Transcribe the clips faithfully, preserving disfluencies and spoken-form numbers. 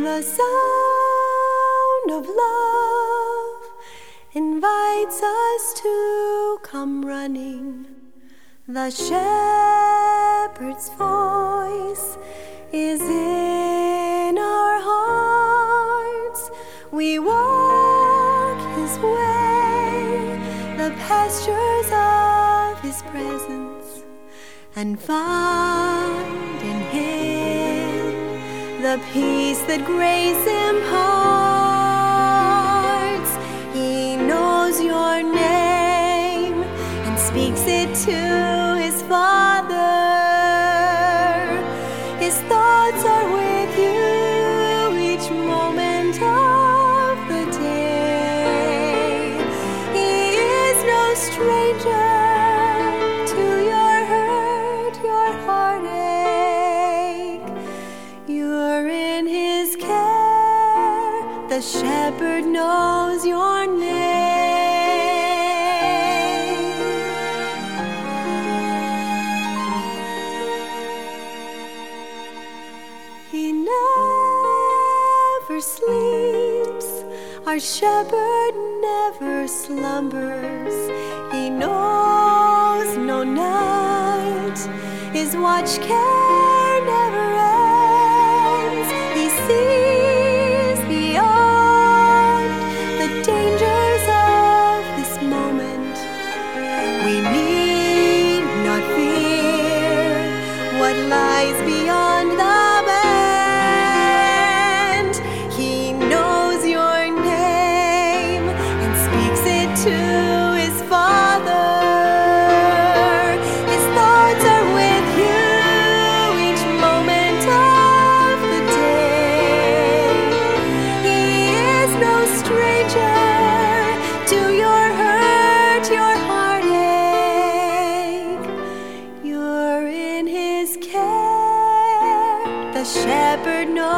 The sound of love invites us to come running. The shepherd's voice is in our hearts. We walk his way, the pastures of his presence, and find in him the peace that grace imparts. He knows your name and speaks it to his Father. His thoughts are with you each moment of the day. He is no stranger to your hurt, your heartache. You The shepherd knows your name. He never sleeps. Our shepherd never slumbers. He knows no night. His watch care never ends. He sees dangers of this moment. We need not fear what lies beyond the bend. He knows your name and speaks it to his Father. His thoughts are with you each moment of the day. He is no stranger to your hurt, your heartache. You're in his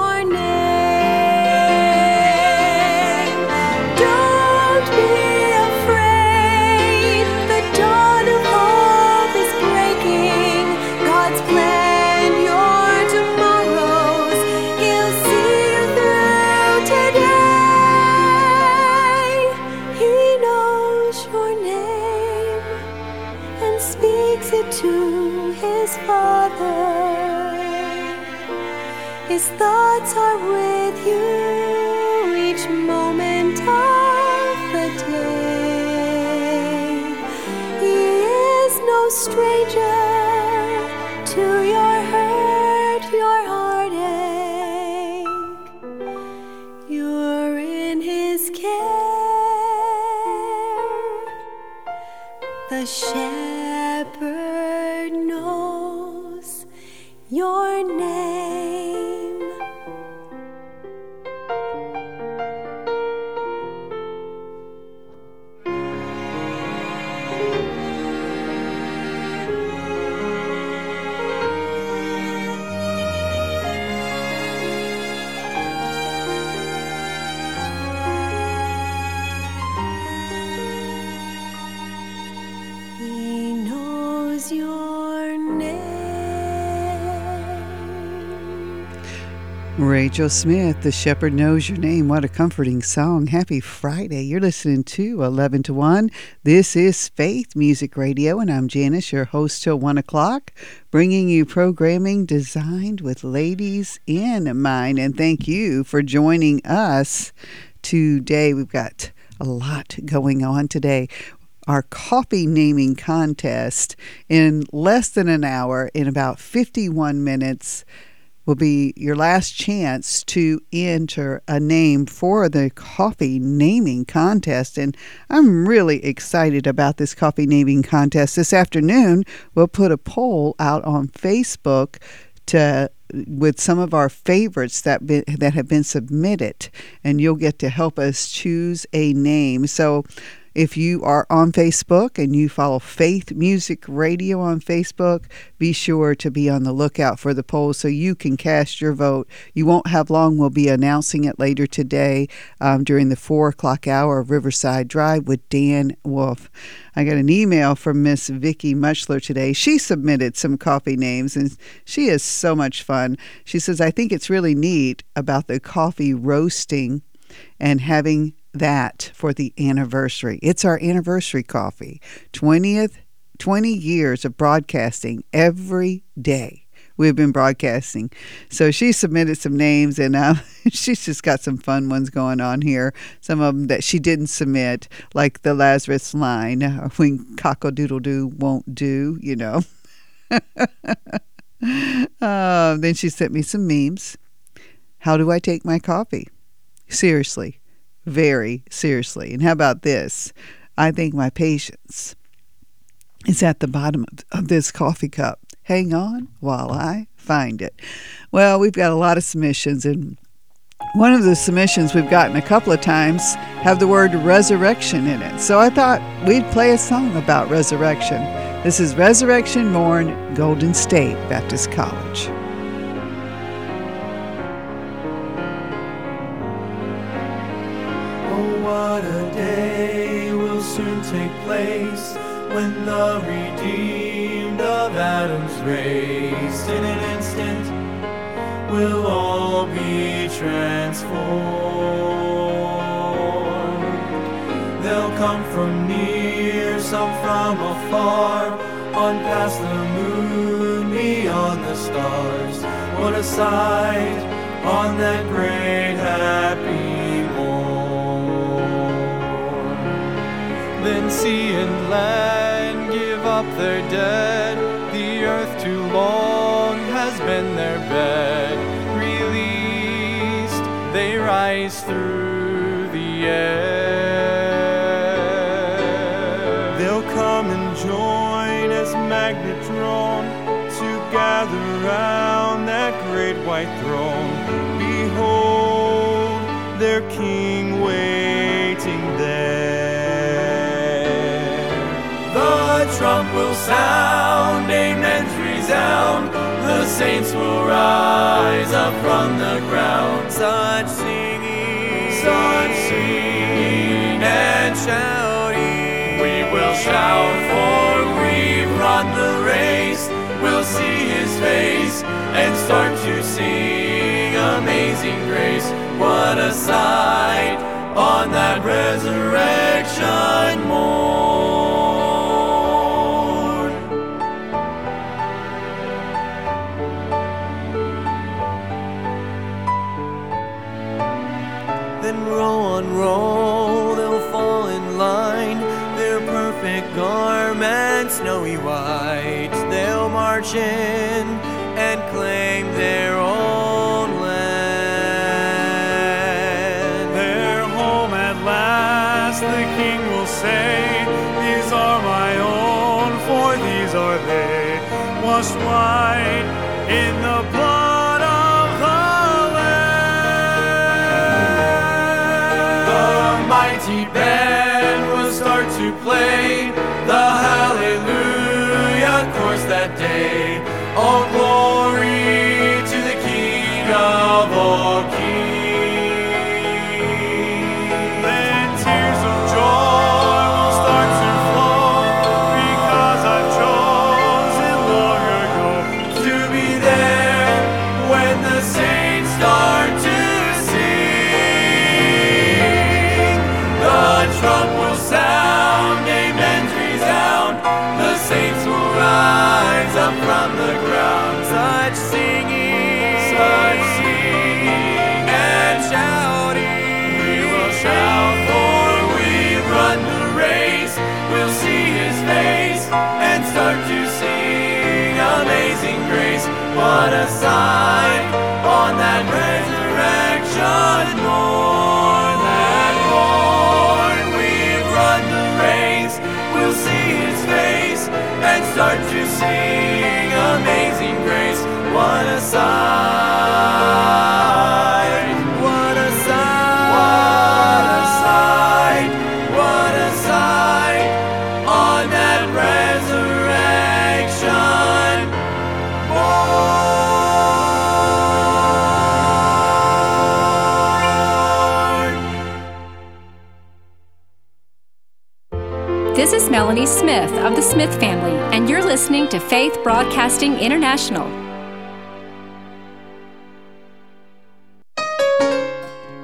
care. The shepherd knows your name. Don't be afraid. The dawn of hope is breaking. God's plan, your tomorrows, he'll see you through today. He knows your name and speaks it to his Father. His thoughts are with you each moment of the day. He is no stranger to your hurt, your heartache. You're in his care. The shepherd knows your name. He knows your name. Rachel Smith, The Shepherd Knows Your Name. What a comforting song. Happy Friday. You're listening to eleven to one. This is Faith Music Radio, and I'm Janice, your host till one o'clock, bringing you programming designed with ladies in mind. And thank you for joining us today. We've got a lot going on today. Our coffee naming contest in less than an hour, in about fifty-one minutes, will be your last chance to enter a name for the coffee naming contest. And I'm really excited about this coffee naming contest. This afternoon, we'll put a poll out on Facebook to with some of our favorites that be, that have been submitted, and you'll get to help us choose a name. So If you are on Facebook and you follow Faith Music Radio on Facebook, be sure to be on the lookout for the poll so you can cast your vote. You won't have long. We'll be announcing it later today um, during the four o'clock hour of Riverside Drive with Dan Wolf. I got an email from Miss Vicki Mutchler today. She submitted some coffee names, and she is so much fun. She says, I think it's really neat about the coffee roasting and having that for the anniversary. It's our anniversary coffee. twentieth, twenty years of broadcasting every day. We've been broadcasting. So she submitted some names, and uh, she's just got some fun ones going on here. Some of them that she didn't submit, like the Lazarus line, uh, when cock-a-doodle-doo won't do, you know. uh, then she sent me some memes. How do I take my coffee? Seriously. Very seriously. And how about this? I think my patience is at the bottom of, of this coffee cup. Hang on while I find it. Well, we've got a lot of submissions, and one of the submissions we've gotten a couple of times have the word resurrection in it. So I thought we'd play a song about resurrection. This is Resurrection Morn, Golden State Baptist College. What a day will soon take place when the redeemed of Adam's race in an instant will all be transformed. They'll come from near, some from afar, on past the moon, beyond the stars. What a sight on that great happy morn. Then sea and land give up their dead. The earth too long has been their bed. Released, they rise through the air. They'll come and join as magnet drawn to gather round that great white throne. Behold, their King waiting there. The trump will sound, amens resound, the saints will rise up from the ground. Such singing, such singing and shouting, we will shout, for we've run the race. We'll see His face and start to sing Amazing Grace. What a sight on that resurrection morn. Roll on roll, they'll fall in line, their perfect garments snowy white. They'll march in and claim their own land. Their home at last, the King will say, these are my own, for these are they, washed white in the blood. The band will start to play the hallelujah chorus that day. All glory to the King of all kings. Then tears of joy will start to flow, because I've chosen long ago to be there when the saints start to trump will sound, amens resound, the saints will rise up from the ground. Such singing, such singing and shouting, we will shout, for we've run the race. We'll see His face and start to sing Amazing Grace. What a sight on that resurrection morn. We'll see His face and start to sing Amazing Grace. What a sight, what a sight, what a sight, what a sight. Melanie Smith of the Smith Family, and you're listening to Faith Broadcasting International.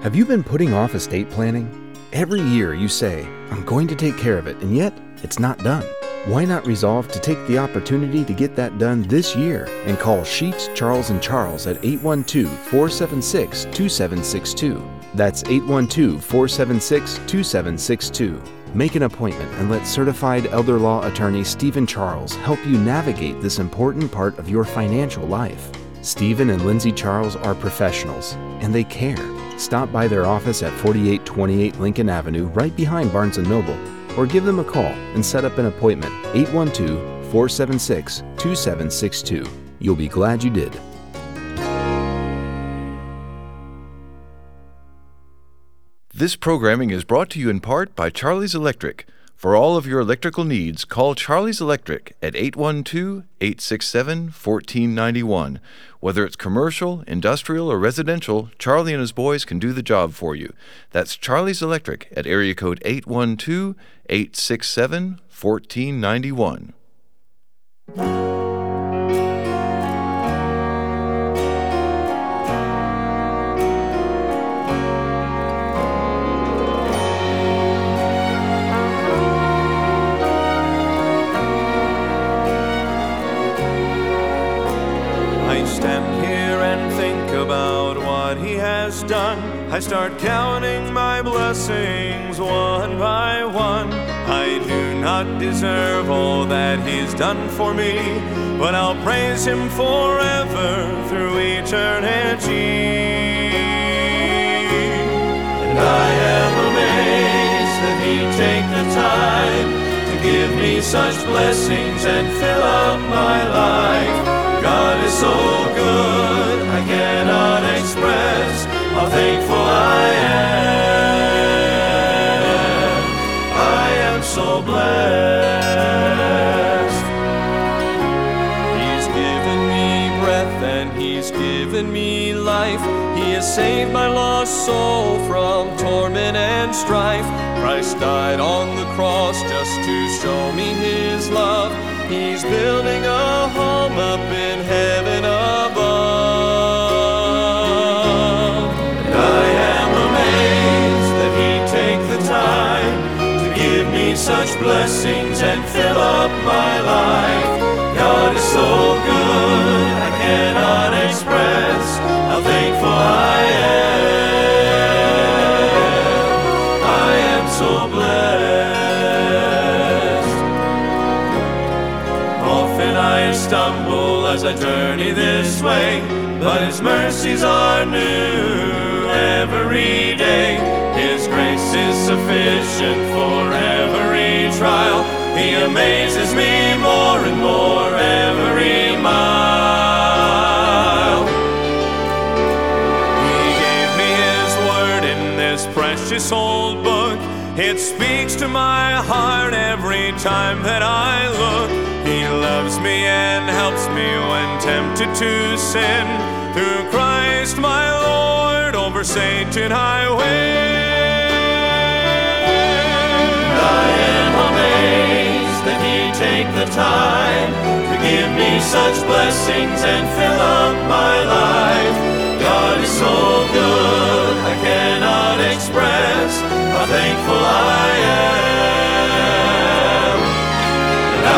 Have you been putting off estate planning? Every year you say, I'm going to take care of it, and yet it's not done. Why not resolve to take the opportunity to get that done this year and call Sheets Charles and Charles at eight one two, four seven six, two seven six two. That's eight one two, four seven six, two seven six two. Make an appointment and let certified elder law attorney Stephen Charles help you navigate this important part of your financial life. Stephen and Lindsay Charles are professionals, and they care. Stop by their office at forty-eight twenty-eight Lincoln Avenue, right behind Barnes and Noble, or give them a call and set up an appointment, eight one two, four seven six, two seven six two. You'll be glad you did. This programming is brought to you in part by Charlie's Electric. For all of your electrical needs, call Charlie's Electric at eight one two, eight six seven, one four nine one. Whether it's commercial, industrial, or residential, Charlie and his boys can do the job for you. That's Charlie's Electric at area code eight one two, eight six seven, one four nine one. Done. I start counting my blessings one by one. I do not deserve all that He's done for me, but I'll praise Him forever through eternity. And I am amazed that He take the time to give me such blessings and fill up my life. God is so good, I cannot express how thankful I am. I am so blessed. He's given me breath and He's given me life. He has saved my lost soul from torment and strife. Christ died on the cross just to show me His love. He's building a home up in heaven above. Such blessings and fill up my life. God is so good, I cannot express how thankful I am. I am so blessed. Often I stumble as I journey this way, but His mercies are new every day. His grace is sufficient for every trial. He amazes me more and more every mile. He gave me His word in this precious old book. It speaks to my heart every time that I look. He loves me and helps me when tempted to sin. Through Christ my Lord, over Satan I win. I am amazed that He take the time to give me such blessings and fill up my life. God is so good, I cannot express how thankful I am. And I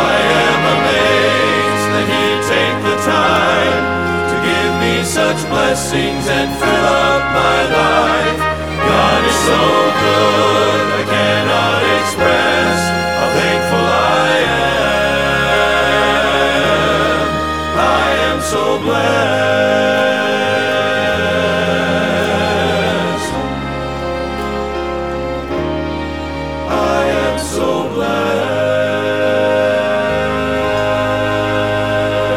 am amazed that He take the time to give me such blessings and fill up my life. God is so good, I cannot express how thankful I am. I am so blessed. I am so blessed.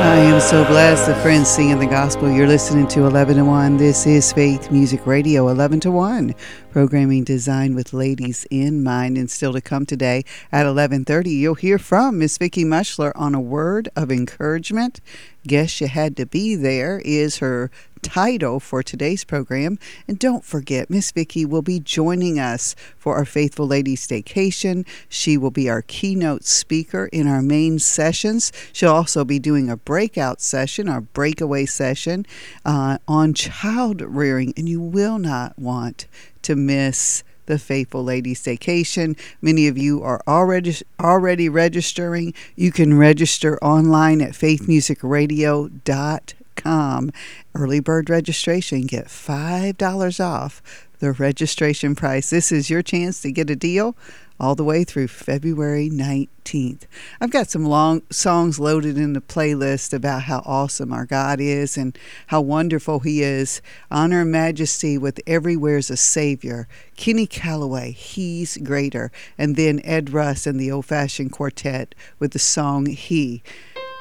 I am so blessed. The friends singing the gospel. You're listening to eleven to one. This is Faith Music Radio, eleven to one. Programming designed with ladies in mind. And still to come today at eleven thirty, you'll hear from Miss Vicki Mutchler on a word of encouragement. Guess you had to be there is her title for today's program. And don't forget, Miss Vicki will be joining us for our Faithful Ladies Daycation. She will be our keynote speaker in our main sessions. She'll also be doing a breakout session, our breakaway session uh, on child rearing. And you will not want to miss the Faithful Ladies Daycation. Many of you are already already registering. You can register online at faith music radio dot com. Early bird registration, get five dollars off the registration price. This is your chance to get a deal all the way through February nineteenth. I've got some long songs loaded in the playlist about how awesome our God is and how wonderful He is. Honor and Majesty with Everywhere's a Savior. Kenny Calloway, He's Greater. And then Ed Russ and the Old Fashioned Quartet with the song He.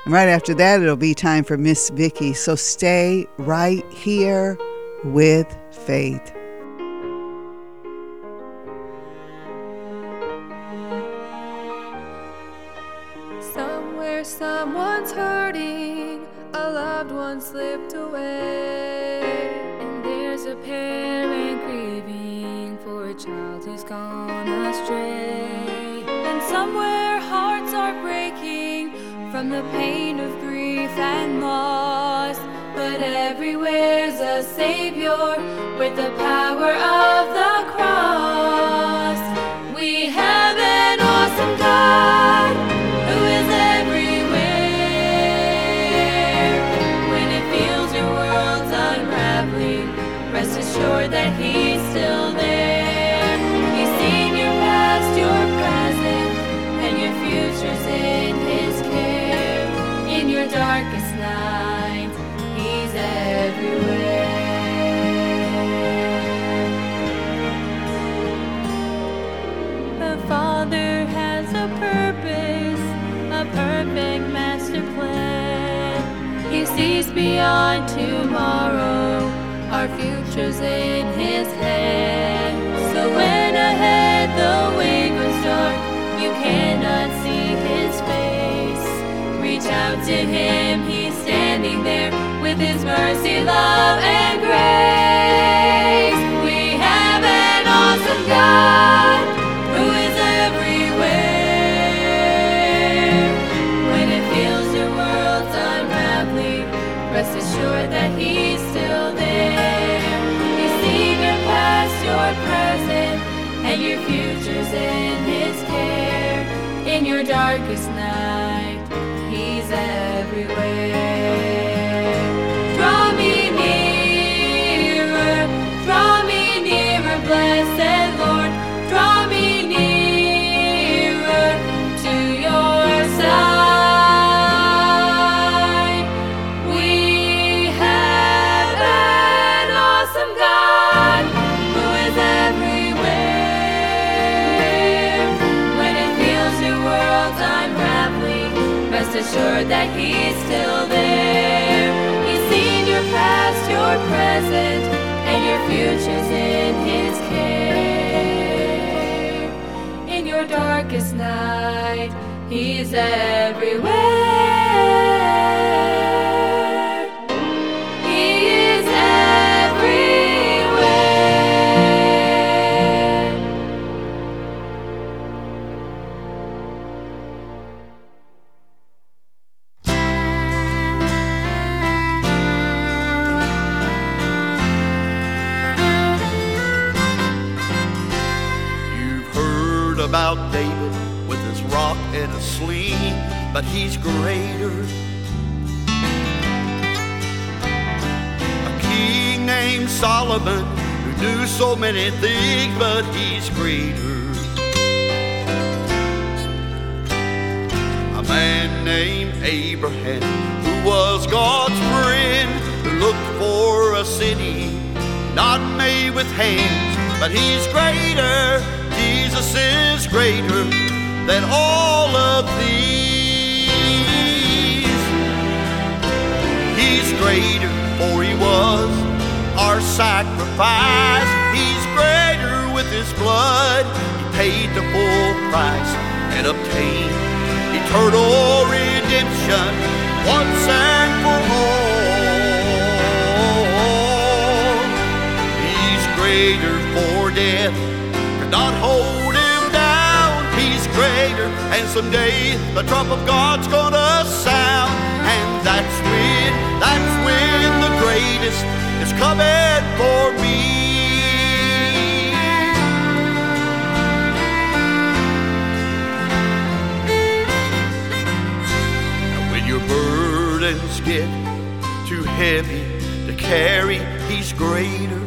And right after that, it'll be time for Miss Vicki. So stay right here with Faith. Somewhere someone's hurting, a loved one slipped away, and there's a parent grieving for a child who's gone astray, and somewhere hearts are breaking from the pain of grief and loss. But everywhere's a Savior with the power of the cross. We have an awesome God who is everywhere. When it feels your world's unraveling, rest assured that He's still there. He's seen your past, your present, and your future's in His care. In your darkest night, He's everywhere. The Father has a purpose, a perfect master plan. He sees beyond tomorrow, our future's in His hand. So when ahead the way goes dark, you cannot see His face. Reach out to Him, He's standing there with His mercy, love, and grace. We have an awesome God who is everywhere. When it feels your world's unraveling, rest assured that He's still there. He's seen your past, your present, and your future's in His care. In your darkest night, He's everywhere. Draw me nearer, draw me nearer, blessed Lord. Draw me nearer to your side. We have an awesome God who is everywhere. When it feels your world's unraveling, rest assured that He's still there. He's seen your past, your present, and your future's in His care. In your darkest night, He's everywhere. He is about David with his rock and his sling, but He's greater. A king named Solomon who knew so many things, but he's greater. A man named Abraham who was God's friend, who looked for a city not made with hands, but he's greater. Jesus is greater than all of these. He's greater, for He was our sacrifice. He's greater, with His blood He paid the full price and obtained eternal redemption once and for all. greater, for death could not hold him down. He's greater, and someday the trump of God's gonna sound. And that's when, that's when the greatest is coming for me. Your burdens get too heavy to carry, he's greater.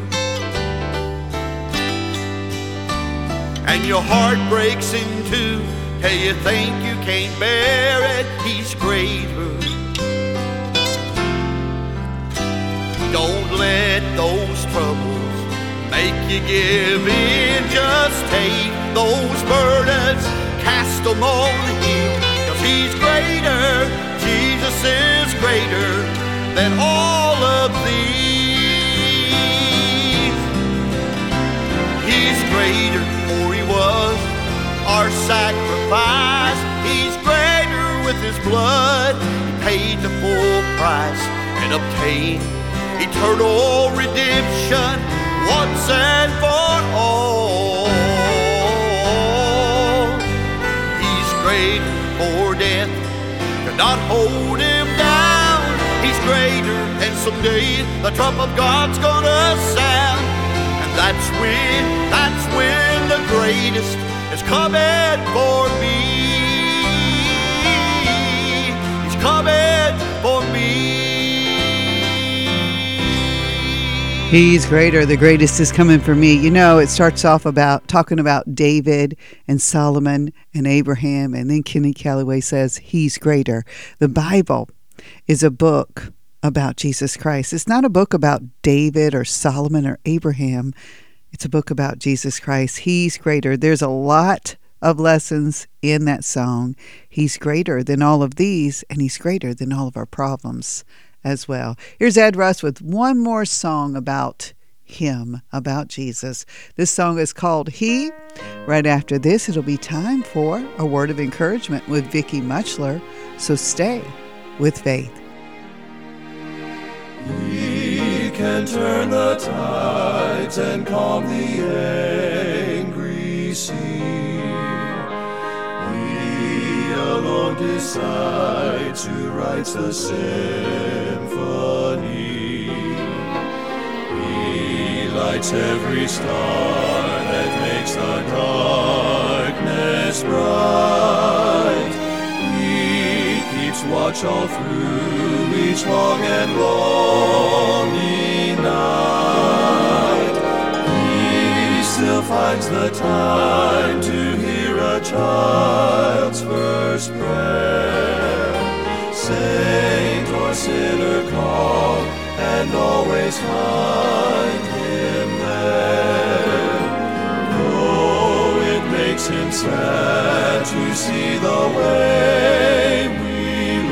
And your heart breaks in two, till you think you can't bear it, he's greater. Don't let those troubles make you give in. Just take those burdens, cast them on him, 'cause he's greater. Jesus is greater than all of these. He's greater, for he was our sacrifice. He's greater, with his blood he paid the full price and obtained eternal redemption once and for all. He's greater, for death not hold him down. He's greater, and someday the trump of God's gonna sound. And that's when, that's when the greatest is coming for me. He's coming for me. He's greater, the greatest is coming for me. You know, it starts off about talking about David and Solomon and Abraham, and then Kenny Calloway says, he's greater. The Bible is a book about Jesus Christ. It's not a book about David or Solomon or Abraham. It's a book about Jesus Christ. He's greater. There's a lot of lessons in that song. He's greater than all of these, and he's greater than all of our problems as well. Here's Ed Russ with one more song about him, about Jesus. This song is called He. Right after this, it'll be time for a word of encouragement with Vicki Mutchler. So stay with Faith. He can turn the tides and calm the angry sea. He alone decides who writes the symphony. Lights every star that makes the darkness bright. He keeps watch all through each long and lonely night. He still finds the time to hear a child's first prayer. Saint or sinner call, and always find him sad to see the way we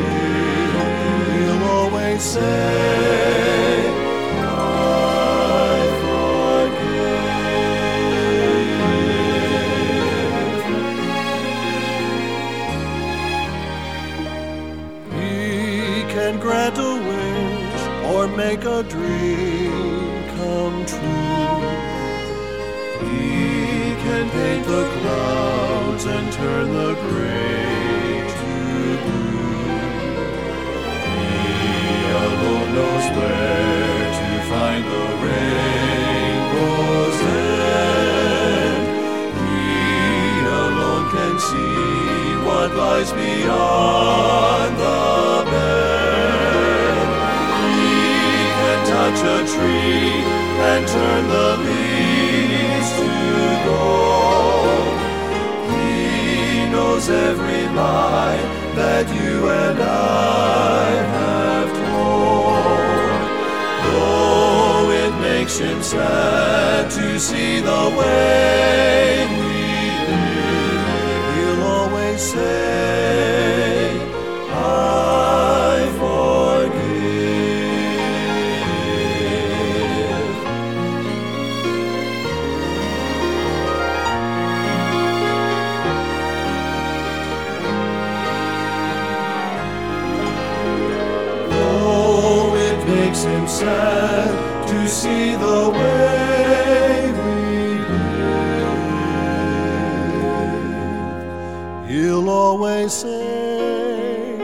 live. He'll always say, I forgive. He can grant a wish or make a dream come true. He can paint the clouds and turn the gray to blue. He alone knows where to find the rainbow's end. He alone can see what lies beyond the bend. He can touch a tree and turn the leaves to gold. He knows every lie that you and I have told. Though it makes him sad to see the way we live, he'll always say, I forgive. Makes him sad to see the way always say,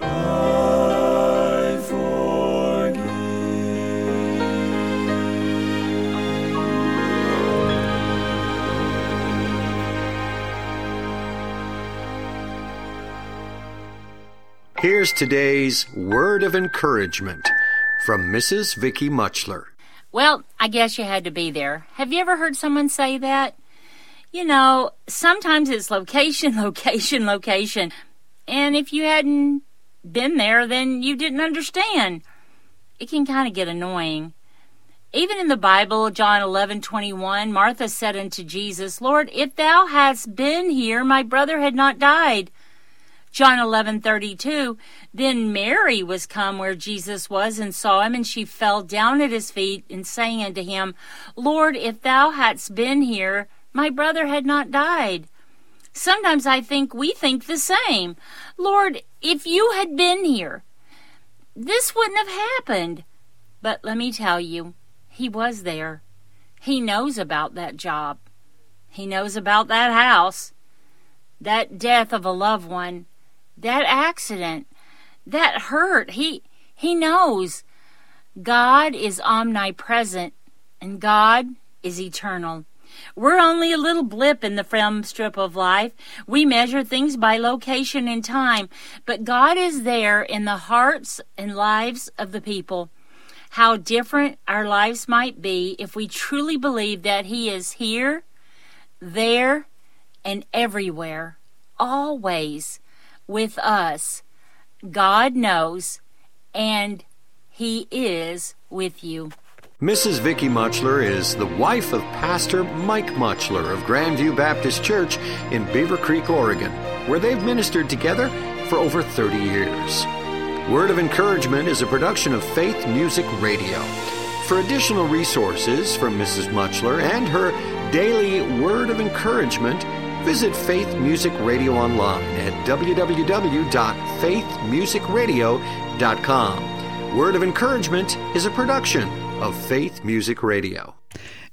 I forgive. Here's today's word of encouragement from Missus Vicki Mutchler. Well, I guess you had to be there. Have you ever heard someone say that? You know, sometimes it's location, location, location. And if you hadn't been there, then you didn't understand. It can kind of get annoying. Even in the Bible, John eleven twenty-one, Martha said unto Jesus, Lord, if thou hadst been here, my brother had not died. John eleven thirty-two, then Mary was come where Jesus was and saw him, and she fell down at his feet and saying unto him, Lord, if thou hadst been here, my brother had not died. Sometimes I think we think the same. Lord, if you had been here, this wouldn't have happened. But let me tell you, he was there. He knows about that job. He knows about that house, that death of a loved one, that accident, that hurt. He he knows. God is omnipresent, and God is eternal. We're only a little blip in the film strip of life. We measure things by location and time, but God is there in the hearts and lives of the people. How different our lives might be if we truly believe that He is here, there, and everywhere, always with us. God knows, and He is with you. Missus Vicki Mutchler is the wife of Pastor Mike Mutchler of Grandview Baptist Church in Beaver Creek, Oregon, where they've ministered together for over thirty years. Word of Encouragement is a production of Faith Music Radio. For additional resources from Missus Mutchler and her daily Word of Encouragement, visit Faith Music Radio online at w w w dot faith music radio dot com. Word of Encouragement is a production of Faith Music Radio.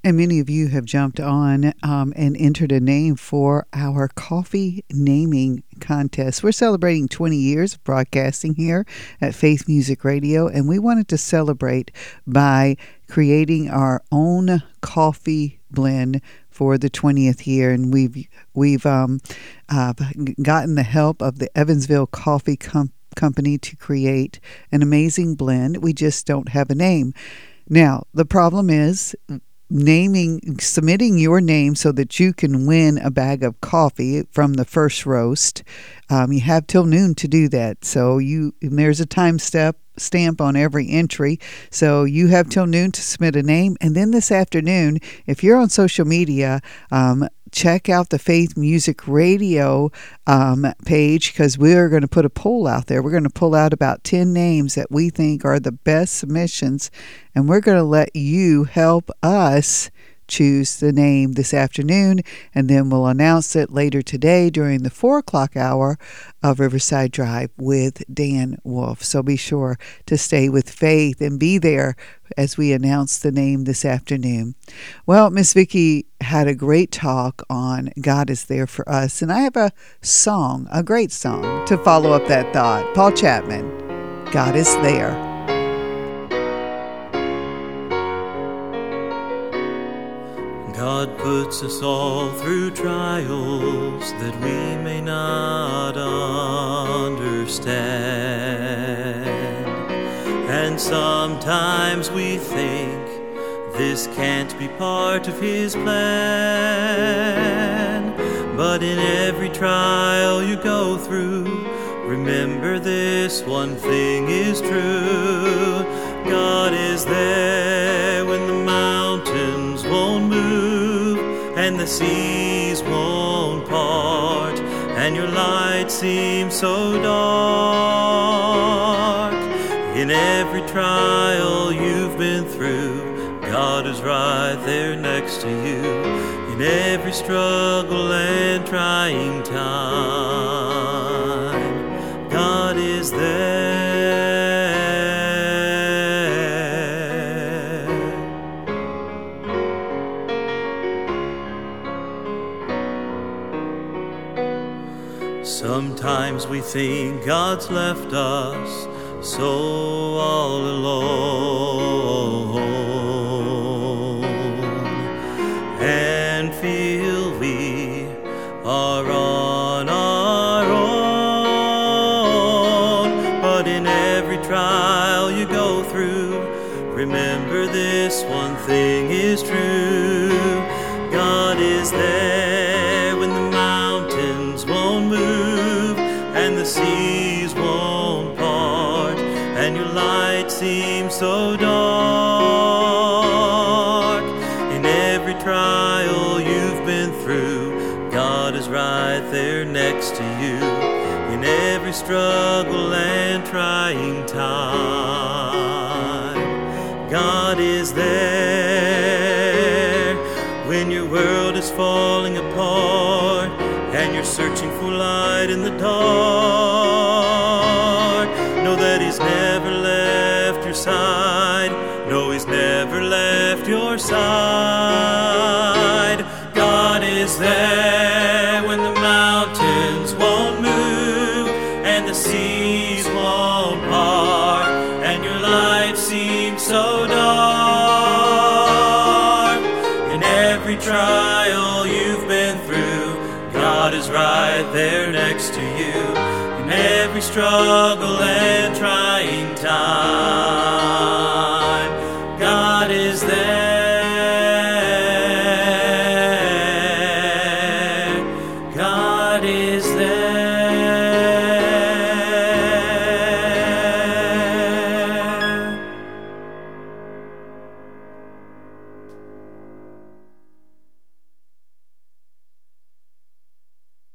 And many of you have jumped on um, and entered a name for our coffee naming contest. We're celebrating twenty years of broadcasting here at Faith Music Radio, and we wanted to celebrate by creating our own coffee blend for the twentieth year, and we've we've um, uh, gotten the help of the Evansville Coffee Com- Company to create an amazing blend. We just don't have a name. Now, the problem is naming, submitting your name so that you can win a bag of coffee from the first roast. Um, you have till noon to do that. So you, there's a time step stamp on every entry. So you have till noon to submit a name. And then this afternoon, if you're on social media, um, check out the Faith Music Radio um, page, because we're going to put a poll out there. We're going to pull out about ten names that we think are the best submissions, and we're going to let you help us choose the name this afternoon, and then we'll announce it later today during the four o'clock hour of Riverside Drive with Dan Wolf. So be sure to stay with Faith and be there as we announce the name this afternoon. Well, Miss Vicki had a great talk on God is there for us, and I have a song, a great song, to follow up that thought. Paul Chapman, God is there. God puts us all through trials that we may not understand. And sometimes we think this can't be part of His plan. But in every trial you go through, remember this one thing is true. God is there when the mountains won't move, and the seas won't part, and your light seems so dark. In every trial you've been through, God is right there next to you. In every struggle and trying time, God is there. Sometimes we think God's left us so all alone, and feel we are on our own. But in every trial you go through, remember this one thing is true: God is there when the mountains won't move and the seas won't part, and your light seems so dark. In every trial you've been through, God is right there next to you. In every struggle and trying time, God is there. When your world is falling apart and you're searching for light in the dark, know that He's never left your side. No, He's never left your side. God is there when the mountains won't move and the seas won't part, and your life seems so dark. In every trial you've been through, God is right there next to you. In every struggle and trying time, God is there. God is there.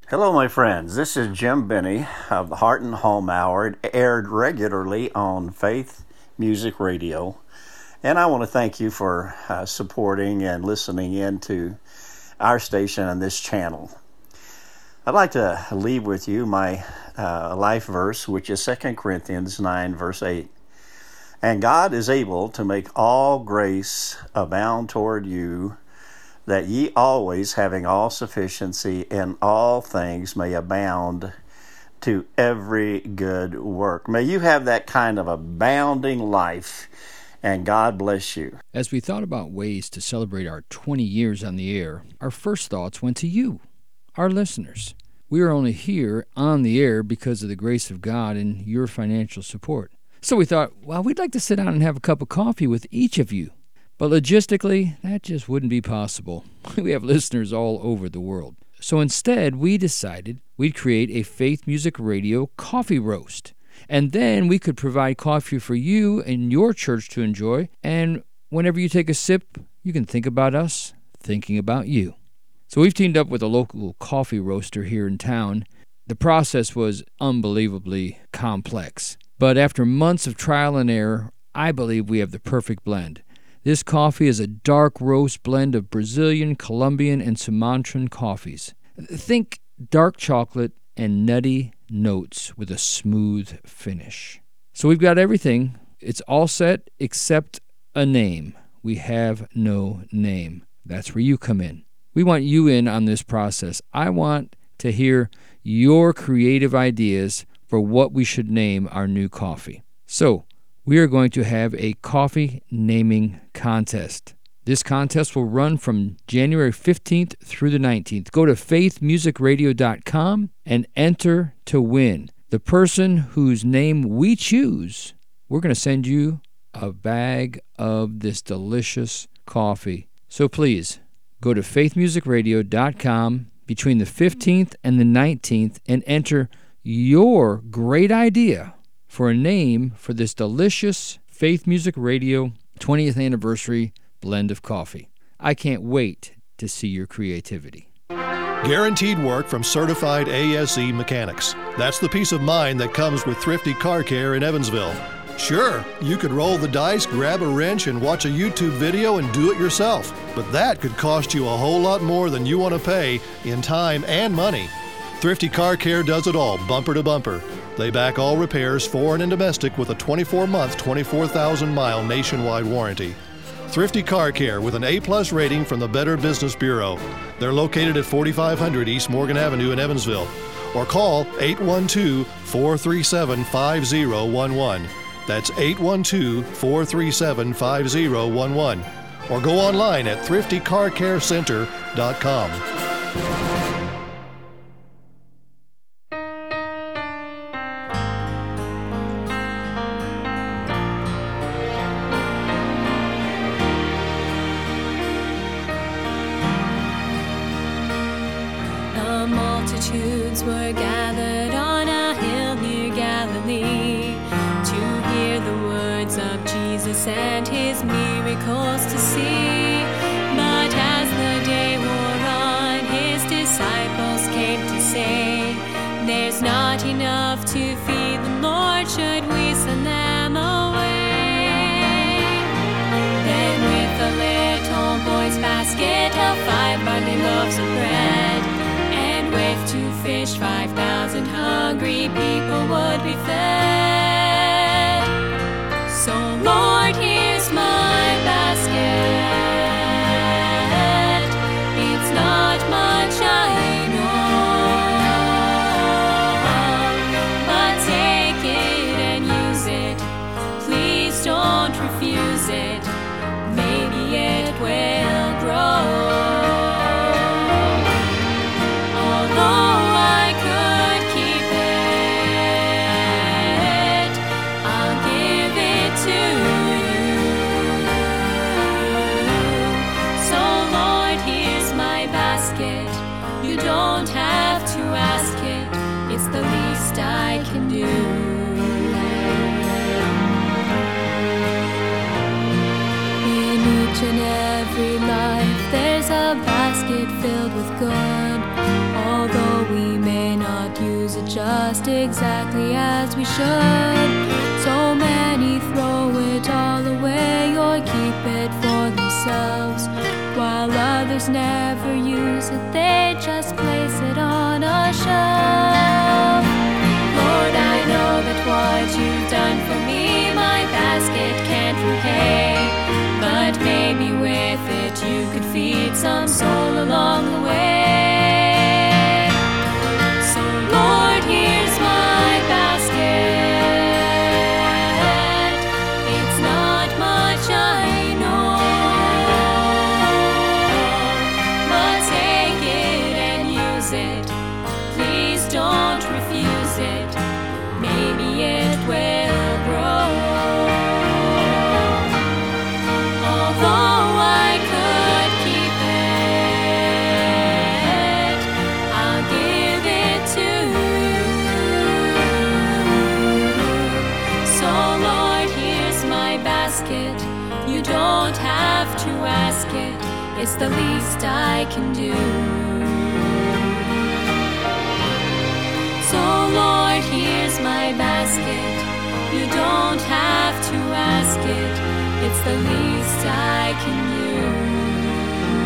Hello, my friends. This is Jim Benny of the Heart and Home Hour. It aired regularly on Faith Music Radio. And I want to thank you for uh, supporting and listening in to our station and this channel. I'd like to leave with you my uh, life verse, which is Second Corinthians nine, verse eight. And God is able to make all grace abound toward you, that ye always, having all sufficiency in all things, may abound to every good work. May you have that kind of abounding life, and God bless you. As we thought about ways to celebrate our twenty years on the air, our first thoughts went to you, our listeners. We are only here on the air because of the grace of God and your financial support. So we thought, well, we'd like to sit down and have a cup of coffee with each of you. But logistically, that just wouldn't be possible. We have listeners all over the world. So instead, we decided we'd create a Faith Music Radio coffee roast. And then we could provide coffee for you and your church to enjoy. And whenever you take a sip, you can think about us thinking about you. So we've teamed up with a local coffee roaster here in town. The process was unbelievably complex. But after months of trial and error, I believe we have the perfect blend. This coffee is a dark roast blend of Brazilian, Colombian, and Sumatran coffees. Think dark chocolate and nutty notes with a smooth finish. So we've got everything. It's all set except a name. We have no name. That's where you come in. We want you in on this process. I want to hear your creative ideas for what we should name our new coffee. So, we are going to have a coffee naming contest. This contest will run from January fifteenth through the nineteenth. Go to faith music radio dot com and enter to win. The person whose name we choose, we're going to send you a bag of this delicious coffee. So please, go to faith music radio dot com between the fifteenth and the nineteenth and enter your great idea for a name for this delicious Faith Music Radio twentieth anniversary blend of coffee. I can't wait to see your creativity. Guaranteed work from certified A S E mechanics. That's the peace of mind that comes with Thrifty Car Care in Evansville. Sure, you could roll the dice, grab a wrench, and watch a YouTube video and do it yourself. But that could cost you a whole lot more than you want to pay in time and money. Thrifty Car Care does it all, bumper to bumper. They back all repairs, foreign and domestic, with a twenty-four month, twenty-four thousand mile nationwide warranty. Thrifty Car Care with an A plus rating from the Better Business Bureau. They're located at forty-five hundred East Morgan Avenue in Evansville. or call eight one two, four three seven, five oh one one. That's eight one two, four three seven, five oh one one. Or go online at thrifty car care center dot com.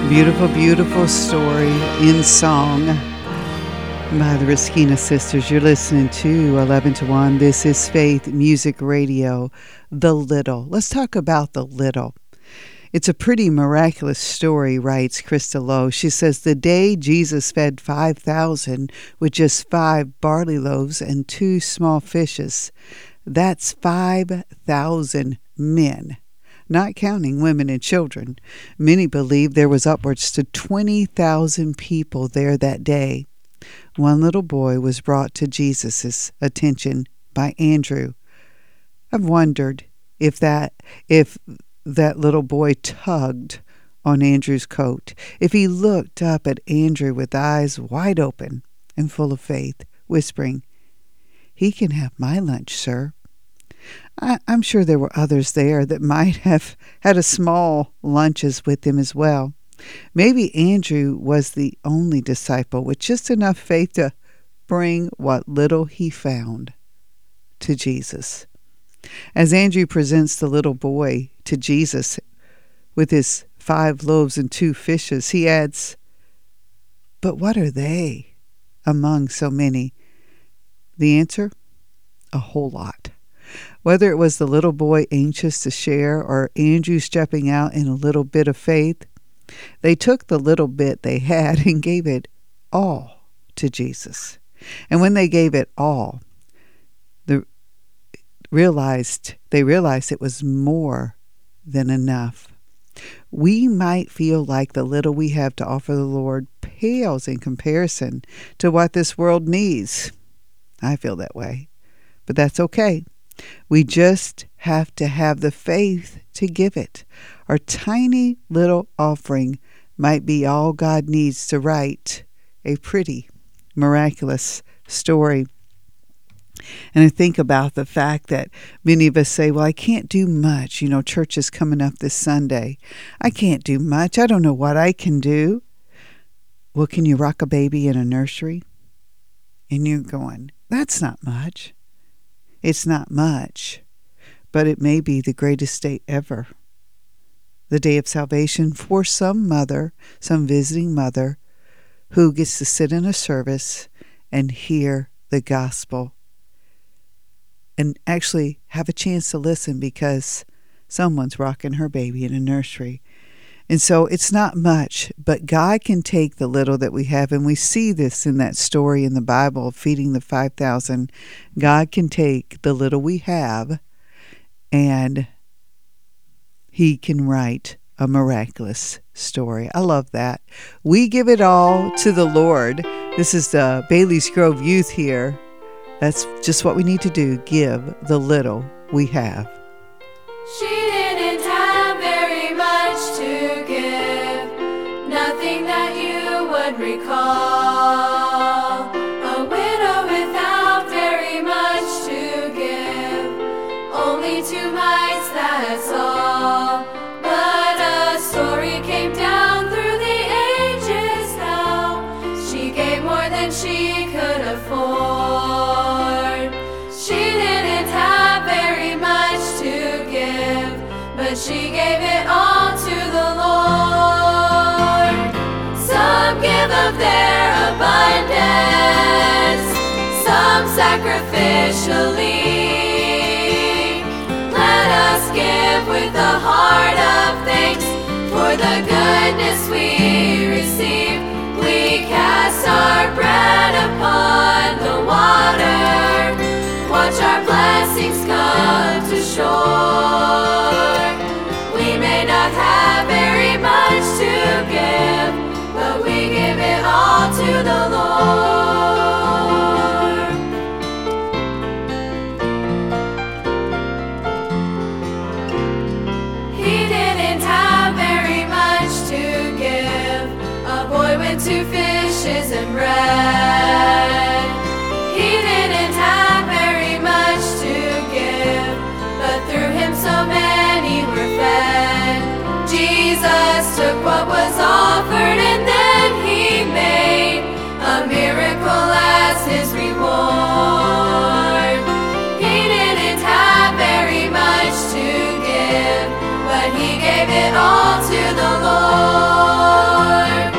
Beautiful, beautiful story in song by the Raskina Sisters. You're listening to eleven to one. This is Faith Music Radio, The Little. Let's talk about The Little. It's a pretty miraculous story, writes Krista Lowe. She says, the day Jesus fed five thousand with just five barley loaves and two small fishes, that's five thousand men, not counting women and children. Many believe there was upwards to twenty thousand people there that day. One little boy was brought to Jesus' attention by Andrew. I've wondered if that if that little boy tugged on Andrew's coat, if he looked up at Andrew with eyes wide open and full of faith, whispering, "He can have my lunch, sir." I, I'm sure there were others there that might have had a small lunches with them as well. Maybe Andrew was the only disciple with just enough faith to bring what little he found to Jesus. As Andrew presents the little boy to Jesus with his five loaves and two fishes, he adds, "But what are they among so many?" The answer? A whole lot. Whether it was the little boy anxious to share or Andrew stepping out in a little bit of faith, they took the little bit they had and gave it all to Jesus. And when they gave it all, the realized they realized it was more than enough. We might feel like the little we have to offer the Lord pales in comparison to what this world needs. I feel that way, but that's okay. We just have to have the faith to give it. Our tiny little offering might be all God needs to write a pretty, miraculous story. And I think about the fact that many of us say, well, I can't do much. You know, church is coming up this Sunday. I can't do much. I don't know what I can do. Well, can you rock a baby in a nursery? And you're going, that's not much. It's not much, but it may be the greatest day ever. The day of salvation for some mother, some visiting mother, who gets to sit in a service and hear the gospel. And actually have a chance to listen because someone's rocking her baby in a nursery. And so it's not much, but God can take the little that we have, and we see this in that story in the Bible, feeding the five thousand. God can take the little we have, and He can write a miraculous story. I love that. We give it all to the Lord. This is the Bailey's Grove Youth here. That's just what we need to do. Give the little we have. She didn't have very much to give, nothing that you would recall. A widow without very much to give, only two mites, that's all. But a story came down through the ages how she gave more than she could afford. She gave it all to the Lord. Some give of their abundance, some sacrificially. Let us give with a heart of thanks for the goodness we receive. We cast our bread upon the water, watch our blessings come to shore. Have very much to give, but we give it all to the Lord. He didn't have very much to give. A boy with two fishes and bread. He didn't have very much to give, but through him so many were fed. Jesus took what was offered and then He made a miracle as His reward. He didn't have very much to give, but He gave it all to the Lord.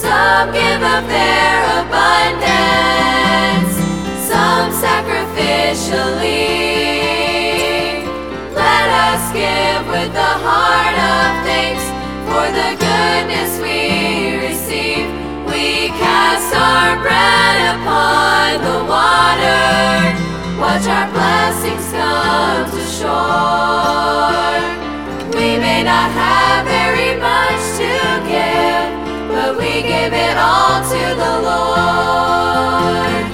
Some give of their abundance, some sacrificially. Let us give with the heart of thanks for the goodness we receive. We cast our bread upon the water, watch our blessings come to shore. We may not have very much to give, but we give it all to the Lord.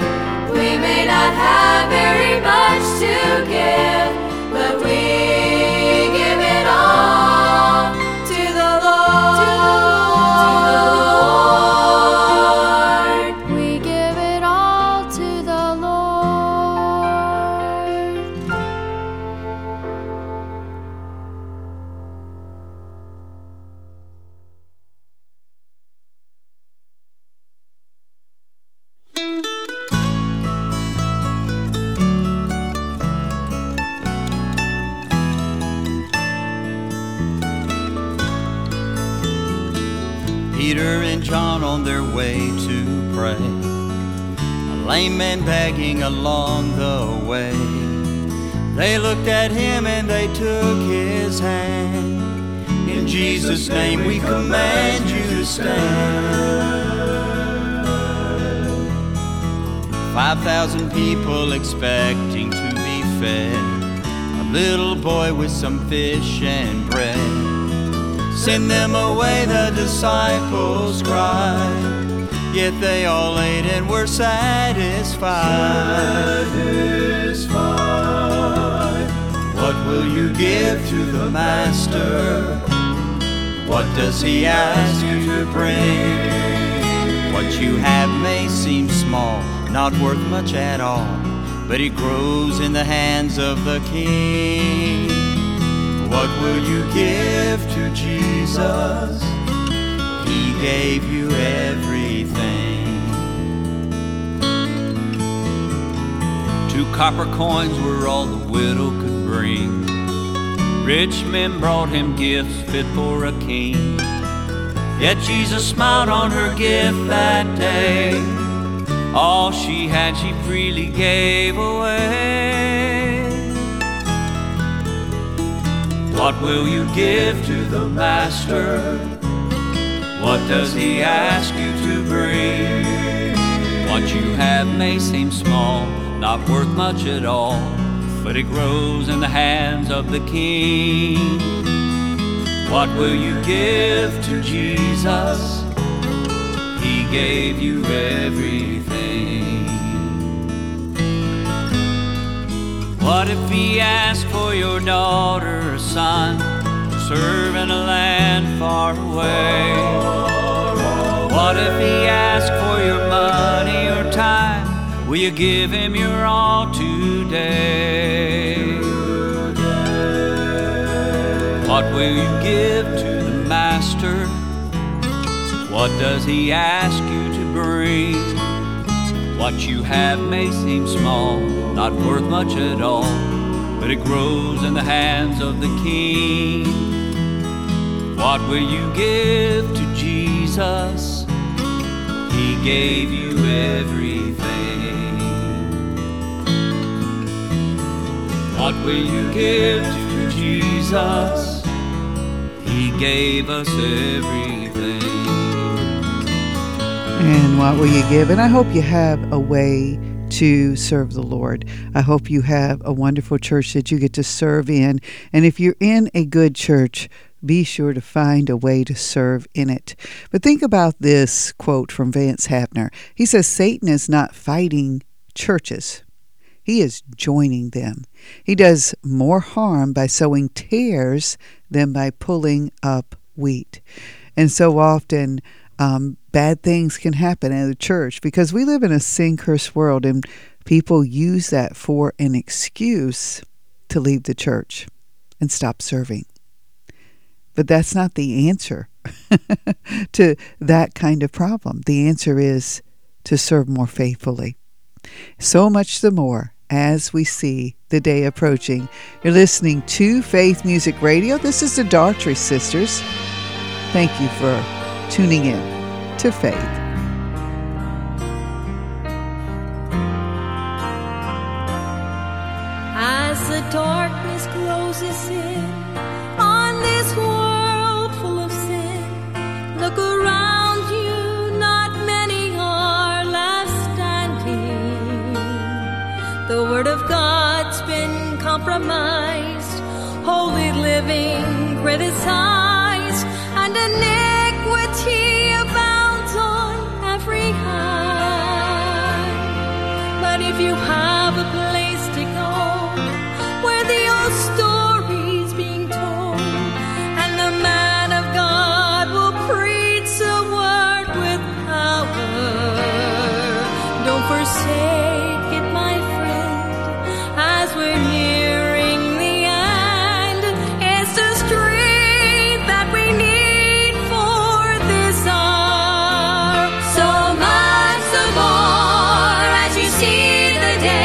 We may not have very much to give, but we lame man begging along the way. They looked at him and they took his hand. In Jesus' name we command you to stand. five thousand people expecting to be fed, a little boy with some fish and bread. Send them away, the disciples cried, yet they all ate and were satisfied. Satisfied. What will you give to the Master? What does he ask you to bring? What you have may seem small, not worth much at all, but it grows in the hands of the King. What will you give to Jesus? He gave you everything. Two copper coins were all the widow could bring. Rich men brought him gifts fit for a king. Yet Jesus smiled on her gift that day. All she had she freely gave away. What will you give to the Master? What does he ask you to bring? What you have may seem small, not worth much at all, but it grows in the hands of the King. What will you give to Jesus? He gave you everything. What if he asked for your daughter or son, serving a land far away? What if he asked for your money or time? Will you give him your all today? What will you give to the Master? What does he ask you to bring? What you have may seem small, not worth much at all, but it grows in the hands of the King. What will you give to Jesus? He gave you everything. What will you give to Jesus? He gave us everything. And what will you give? And I hope you have a way to serve the Lord. I hope you have a wonderful church that you get to serve in. And if you're in a good church, be sure to find a way to serve in it. But think about this quote from Vance Havner. He says, Satan is not fighting churches. He is joining them. He does more harm by sowing tares than by pulling up wheat. And so often um, bad things can happen in the church because we live in a sin-cursed world, and people use that for an excuse to leave the church and stop serving. But that's not the answer to that kind of problem. The answer is to serve more faithfully. So much the more as we see the day approaching. You're listening to Faith Music Radio. This is the Dartrey Sisters. Thank you for tuning in to Faith. As the darkness closes in on this world full of sin, look around. The Word of God's been compromised, holy living criticized, and iniquity abounds on every hand. But if you have a place to go, where the old story's being told, and the man of God will preach the Word with power, don't forsake. Today.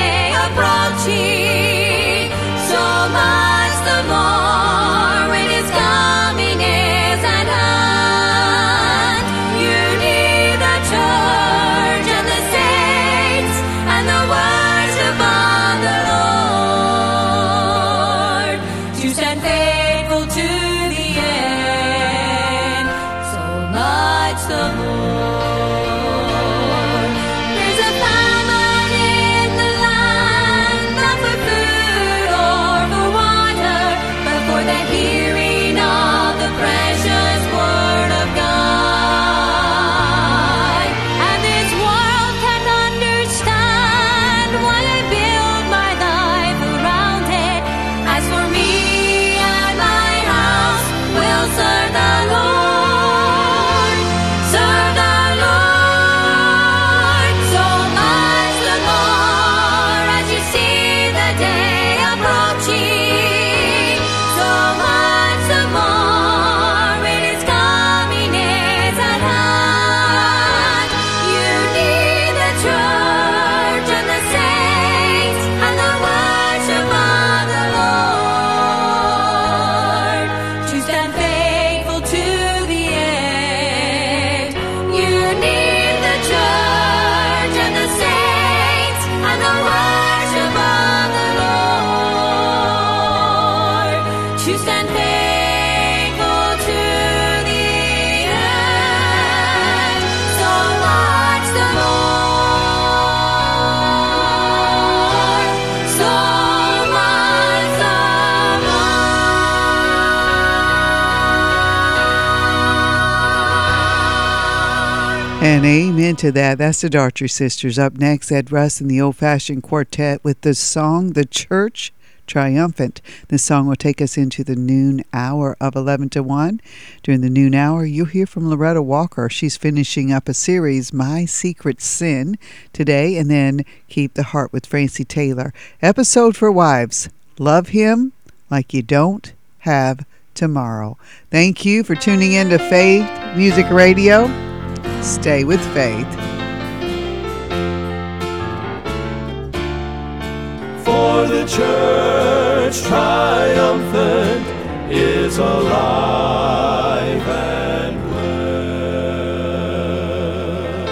And amen to that. That's the Dartrey Sisters. Up next, Ed Russ and the Old Fashioned Quartet with the song, The Church Triumphant. This song will take us into the noon hour of eleven to one. During the noon hour, you'll hear from Loretta Walker. She's finishing up a series, My Secret Sin, today, and then Keep the Heart with Francie Taylor. Episode for wives, Love Him Like You Don't Have Tomorrow. Thank you for tuning in to Faith Music Radio. Stay with Faith. For the church triumphant is alive and well.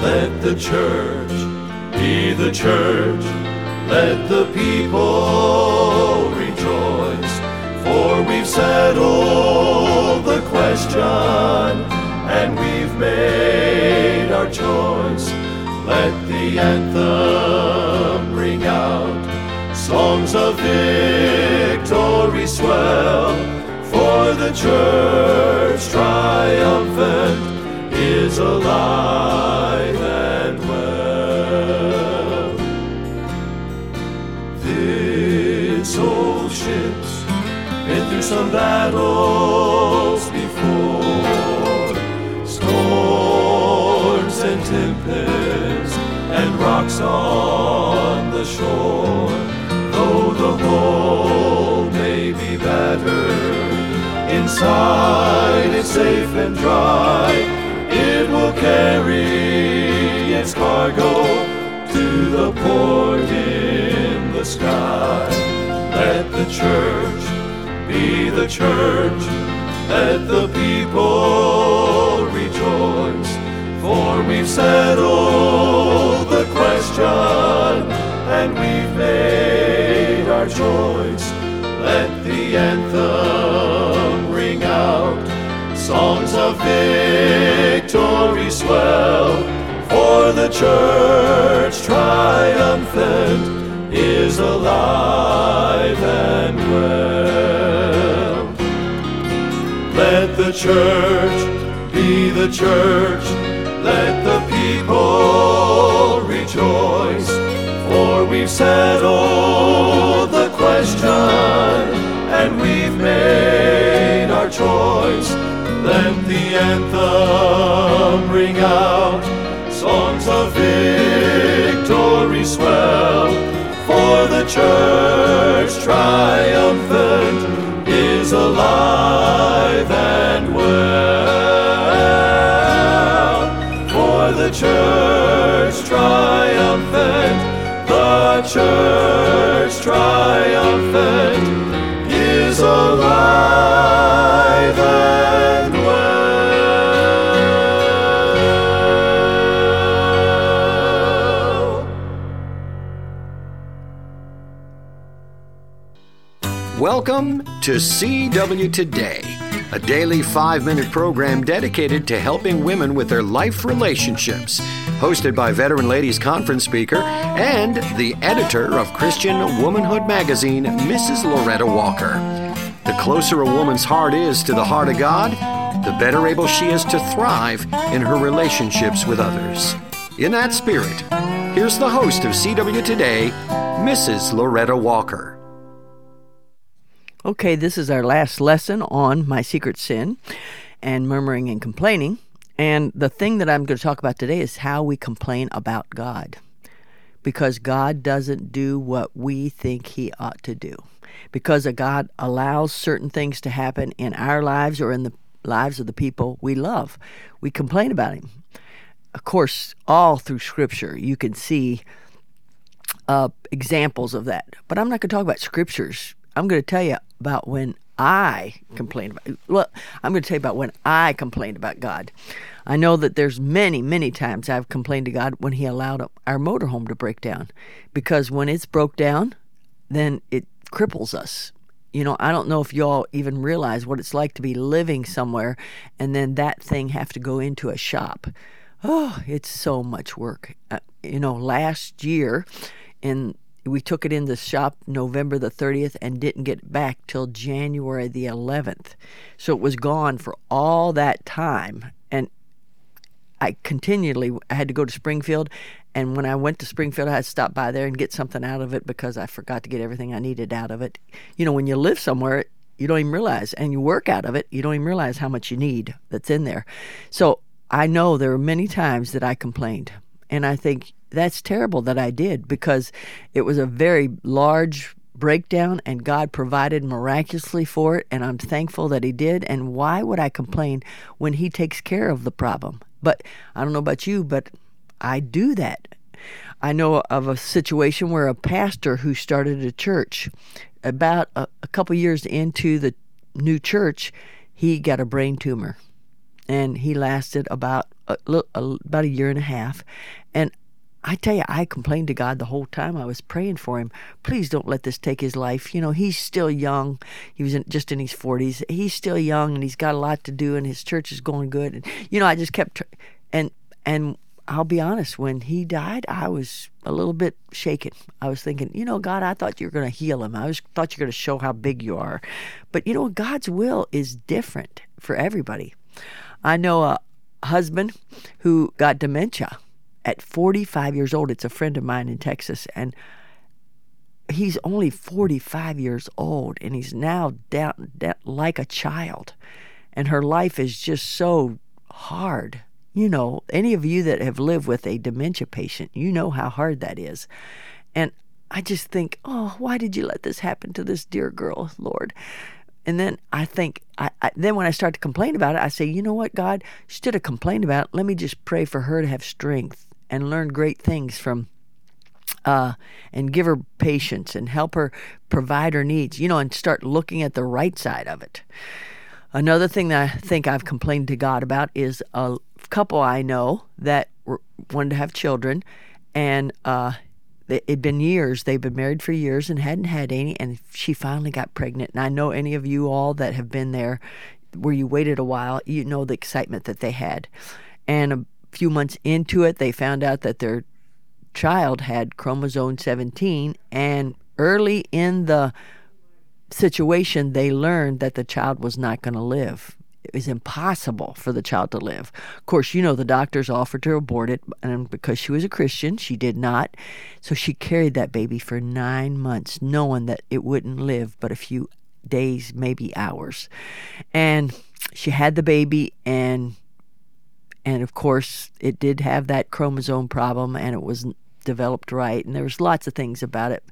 Let the church be the church. Let the people rejoice. For we've settled the question and we've made our choice. Let the anthem ring out, songs of victory swell, for the church triumphant is alive and well. This old ship's been through some battles before, storms and tempests and rocks on the shore. Though the hull may be battered, inside it's safe and dry. It will carry its cargo to the port in the sky. Let the church be the church. Let the people rejoice. For we've settled the question, and we've made our choice. Let the anthem ring out, songs of victory swell, for the church triumphant is alive and well. Let the church be the church. Let the people rejoice, for we've settled the question, and we've made our choice. Let the anthem ring out, songs of victory swell, for the church triumphant is alive and well. Church triumphant, the church triumphant is alive and well. Welcome to C W Today, a daily five-minute program dedicated to helping women with their life relationships, hosted by Veteran Ladies Conference speaker and the editor of Christian Womanhood magazine, Missus Loretta Walker. The closer a woman's heart is to the heart of God, the better able she is to thrive in her relationships with others. In that spirit, here's the host of C W Today, Missus Loretta Walker. Okay, this is our last lesson on My Secret Sin and murmuring and complaining. And the thing that I'm going to talk about today is how we complain about God. Because God doesn't do what we think he ought to do. Because God allows certain things to happen in our lives or in the lives of the people we love. We complain about him. Of course, all through Scripture you can see uh, examples of that. But I'm not going to talk about Scriptures. I'm going to tell you about when I complain about, well, I'm going to tell you about when I complained about God. I know that there's many, many times I've complained to God when he allowed our motorhome to break down, because when it's broke down, then it cripples us. You know, I don't know if y'all even realize what it's like to be living somewhere and then that thing have to go into a shop. Oh, it's so much work. Uh, you know, last year in we took it in the shop November the thirtieth and didn't get it back till January the eleventh. So it was gone for all that time. And I continually I had to go to Springfield, and when I went to Springfield, I had to stop by there and get something out of it because I forgot to get everything I needed out of it. You know, when you live somewhere, you don't even realize, and you work out of it, you don't even realize how much you need that's in there. So I know there are many times that I complained, and I think that's terrible that I did, because it was a very large breakdown, and God provided miraculously for it, and I'm thankful that he did. And why would I complain when he takes care of the problem? But I don't know about you, but I do that. I know of a situation where a pastor who started a church, about a, a couple years into the new church, he got a brain tumor, and he lasted about a, about a year and a half. And I tell you, I complained to God the whole time. I was praying for him. Please don't let this take his life. You know, he's still young. He was in, just in his forties. He's still young, and he's got a lot to do, and his church is going good. And, you know, I just kept, tr- and and I'll be honest, when he died, I was a little bit shaken. I was thinking, you know, God, I thought you were going to heal him. I was, thought you were going to show how big you are. But, you know, God's will is different for everybody. I know a husband who got dementia at forty-five years old. It's a friend of mine in Texas, and he's only forty-five years old, and he's now down, down like a child, and her life is just so hard. You know, any of you that have lived with a dementia patient, you know how hard that is. And I just think, oh, why did you let this happen to this dear girl, Lord? And then I think, I, I, then when I start to complain about it, I say, you know what, God, instead of complaining about it, let me just pray for her to have strength and learn great things from, uh, and give her patience and help her provide her needs, you know, and start looking at the right side of it. Another thing that I think I've complained to God about is a couple I know that were, wanted to have children, and uh, it'd been years. They'd been married for years and hadn't had any, and she finally got pregnant. And I know any of you all that have been there where you waited a while, you know the excitement that they had. And a few months into it, they found out that their child had chromosome seventeen, and early in the situation, they learned that the child was not going to live. It was impossible for the child to live. Of course, you know, the doctors offered to abort it, and because she was a Christian, she did not. So she carried that baby for nine months, knowing that it wouldn't live but a few days, maybe hours. And she had the baby, and and of course, it did have that chromosome problem, and it wasn't developed right, and there was lots of things about it.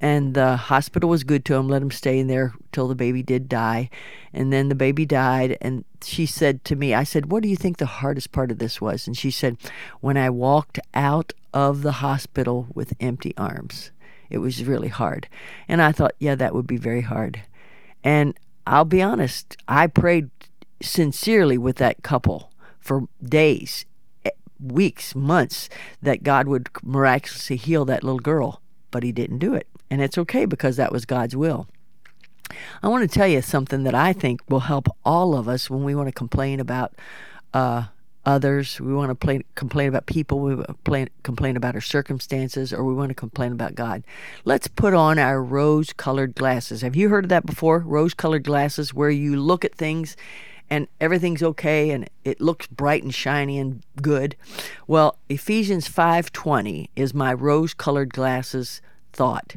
And the hospital was good to him, let him stay in there till the baby did die. And then the baby died, and she said to me, I said, what do you think the hardest part of this was? And she said, when I walked out of the hospital with empty arms, it was really hard. And I thought, yeah, that would be very hard. And I'll be honest, I prayed sincerely with that couple for days, weeks, months, that God would miraculously heal that little girl, but he didn't do it. And it's okay, because that was God's will. I want to tell you something that I think will help all of us when we want to complain about uh, others. We want to play, complain about people. We want to play, complain about our circumstances, or we want to complain about God. Let's put on our rose-colored glasses. Have you heard of that before? Rose-colored glasses, where you look at things and everything's okay, and it looks bright and shiny and good. Well, Ephesians five twenty is my rose-colored glasses thought.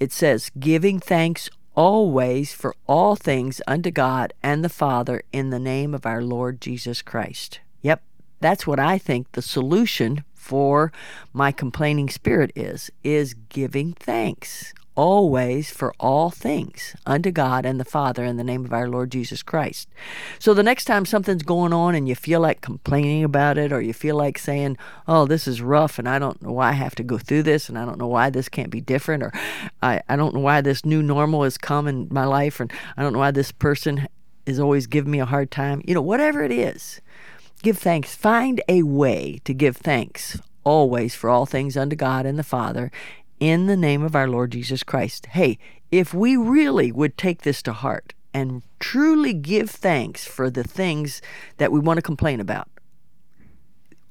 It says, giving thanks always for all things unto God and the Father in the name of our Lord Jesus Christ. Yep, that's what I think the solution for my complaining spirit is, is giving thanks always for all things unto God and the Father in the name of our Lord Jesus Christ. So the next time something's going on and you feel like complaining about it, or you feel like saying, oh, this is rough, and I don't know why I have to go through this, and I don't know why this can't be different, or I, I don't know why this new normal has come in my life, and I don't know why this person is always giving me a hard time. You know, whatever it is, give thanks. Find a way to give thanks always for all things unto God and the Father in the name of our Lord Jesus Christ. Hey, if we really would take this to heart and truly give thanks for the things that we want to complain about,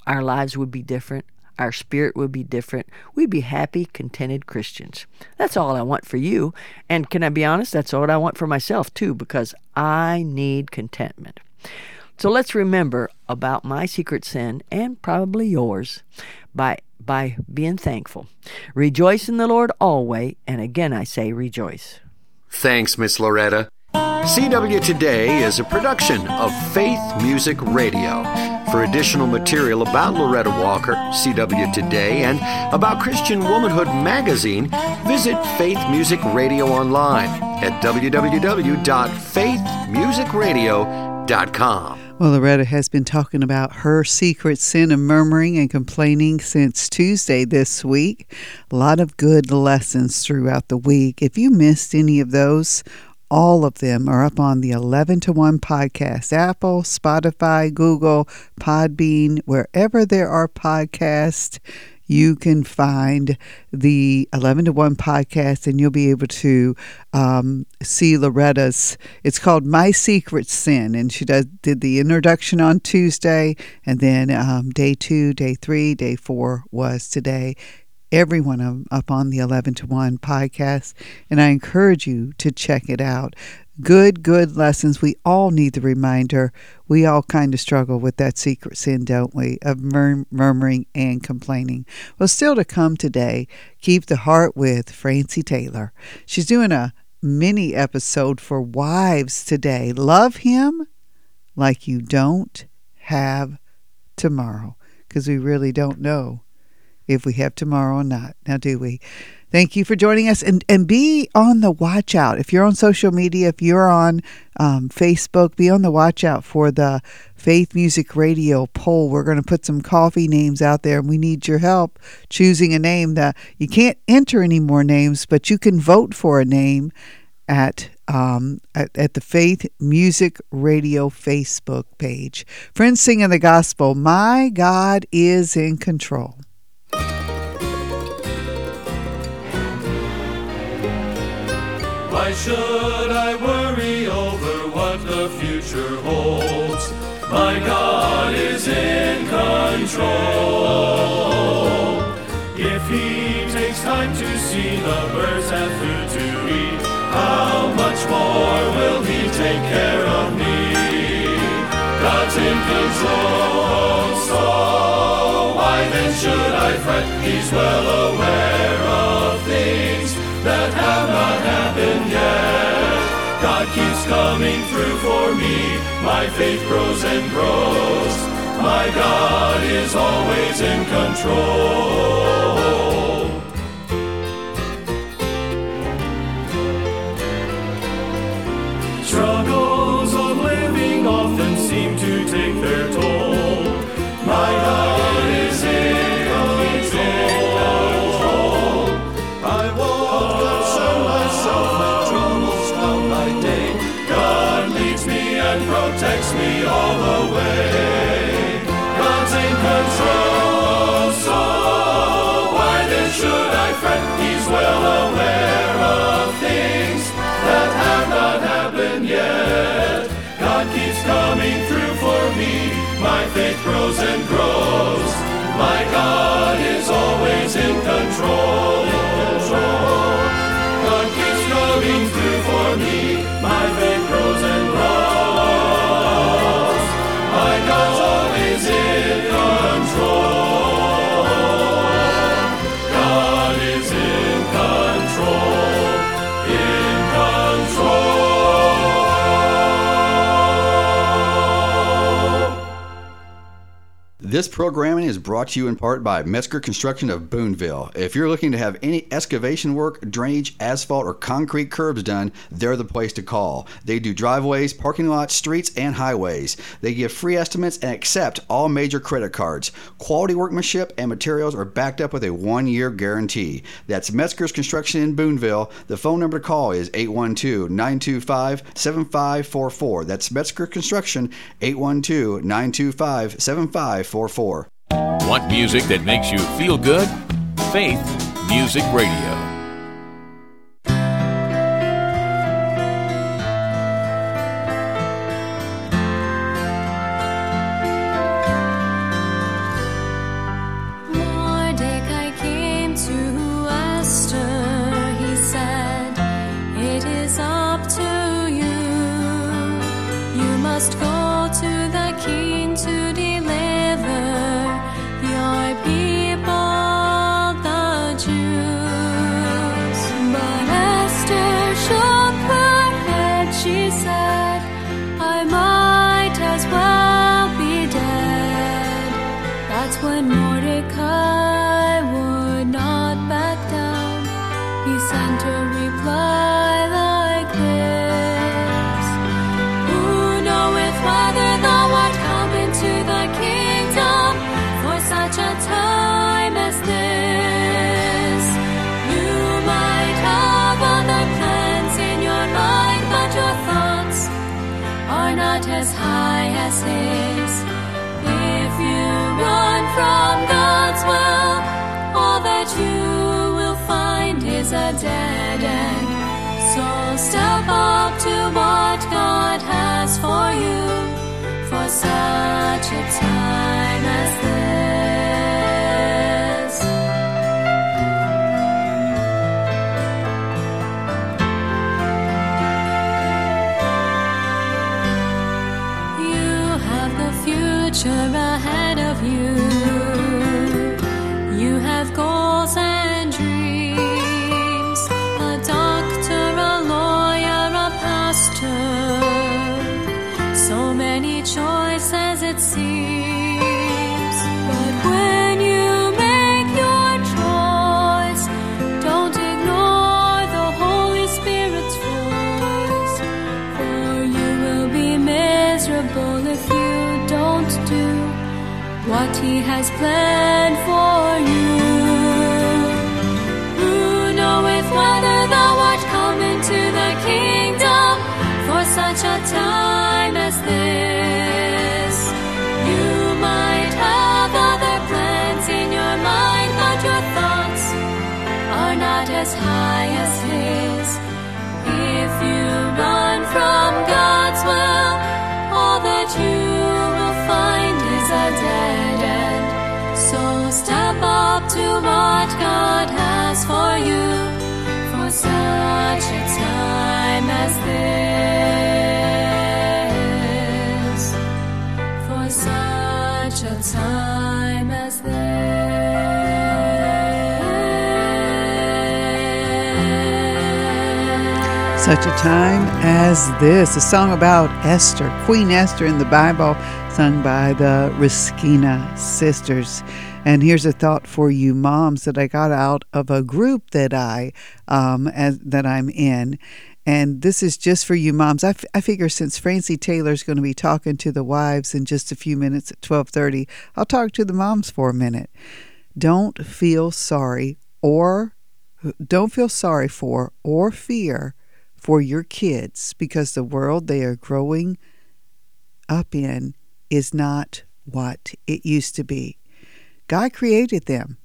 our lives would be different. Our spirit would be different. We'd be happy, contented Christians. That's all I want for you. And can I be honest? That's all I want for myself too, because I need contentment. So let's remember about my secret sin, and probably yours, by by being thankful. Rejoice in the Lord always, and again I say rejoice. Thanks, Miss Loretta. C W Today is a production of Faith Music Radio. For additional material about Loretta Walker, C W Today, and about Christian Womanhood magazine, visit Faith Music Radio online at w w w dot faith music radio dot com. Well, Loretta has been talking about her secret sin of murmuring and complaining since Tuesday this week. A lot of good lessons throughout the week. If you missed any of those, all of them are up on the eleven to one podcast. Apple, Spotify, Google, Podbean, wherever there are podcasts, you can find the eleven to one podcast, and you'll be able to um, see Loretta's. It's called My Secret Sin, and she does, did the introduction on Tuesday, and then um, day two, day three, day four was today. Every one of them up on the eleven to one podcast, and I encourage you to check it out. Good, good lessons. We all need the reminder. We all kind of struggle with that secret sin, don't we, of mur- murmuring and complaining. Well, still to come today, Keep the Heart with Francie Taylor. She's doing a mini episode for wives today. Love him like you don't have tomorrow, because we really don't know if we have tomorrow or not. Now, do we? Thank you for joining us. And, and be on the watch out. If you're on social media, if you're on um, Facebook, be on the watch out for the Faith Music Radio poll. We're going to put some coffee names out there, and we need your help choosing a name. That you can't enter any more names, but you can vote for a name at um at, at the Faith Music Radio Facebook page. Friends singing the gospel, My God is in Control. Why should I worry over what the future holds? My God is in control. If He takes time to see the birds have food to eat, how much more will He take care of me? God's in control, so why then should I fret? He's well aware of things that have not happened yet. God keeps coming through for me. My faith grows and grows. My God is always in control. Struggles of living often seem to take their toll. My God is in protects me all the way. God's in control, so why then should I fret? He's well aware of things that have not happened yet. God keeps coming through for me. My faith grows and grows. My God is always in control. God keeps coming through for me. My faith grows and grows. This programming is brought to you in part by Metzger Construction of Booneville. If you're looking to have any excavation work, drainage, asphalt, or concrete curbs done, they're the place to call. They do driveways, parking lots, streets, and highways. They give free estimates and accept all major credit cards. Quality workmanship and materials are backed up with a one-year guarantee. That's Metzger's Construction in Booneville. The phone number to call is eight one two, nine two five, seven five four four. That's Metzger Construction, eight one two, nine two five, seven five four four. Want music that makes you feel good? Faith Music Radio. Mordecai came to Esther, he said, it is up to you, you must go Such a time as this, a song about Esther, Queen Esther in the Bible, sung by the Raskina Sisters. And here's a thought for you moms that I got out of a group that I um, as, that I'm in. And this is just for you moms. I, f- I figure since Francie Taylor's going to be talking to the wives in just a few minutes at twelve thirty, I'll talk to the moms for a minute. Don't feel sorry or don't feel sorry for or fear for your kids, because the world they are growing up in is not what it used to be. God created them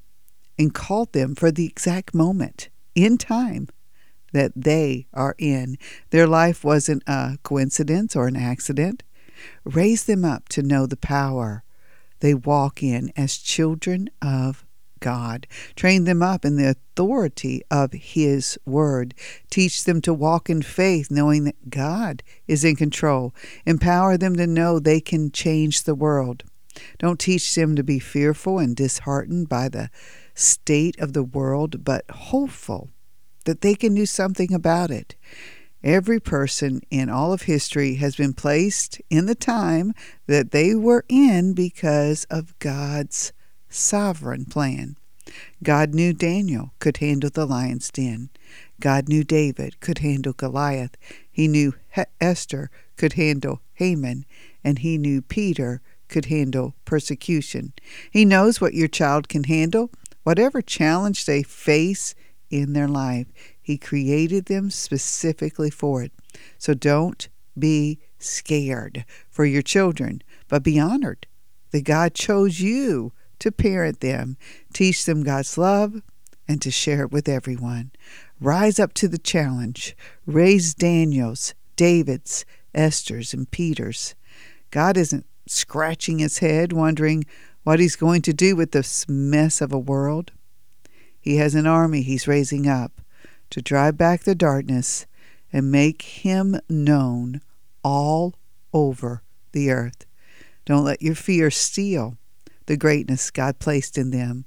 and called them for the exact moment in time that they are in. Their life wasn't a coincidence or an accident. Raise them up to know the power they walk in as children of God. Train them up in the authority of His Word. Teach them to walk in faith, knowing that God is in control. Empower them to know they can change the world. Don't teach them to be fearful and disheartened by the state of the world, but hopeful that they can do something about it. Every person in all of history has been placed in the time that they were in because of God's sovereign plan. God knew Daniel could handle the lion's den. God knew David could handle Goliath. He knew he- Esther could handle Haman, and he knew Peter could handle persecution. He knows what your child can handle, whatever challenge they face in their life. He created them specifically for it. So don't be scared for your children, but be honored that God chose you to parent them, teach them God's love, and to share it with everyone. Rise up to the challenge. Raise Daniels, Davids, Esthers, and Peters. God isn't scratching his head, wondering what he's going to do with this mess of a world. He has an army he's raising up to drive back the darkness and make him known all over the earth. Don't let your fear steal the greatness God placed in them.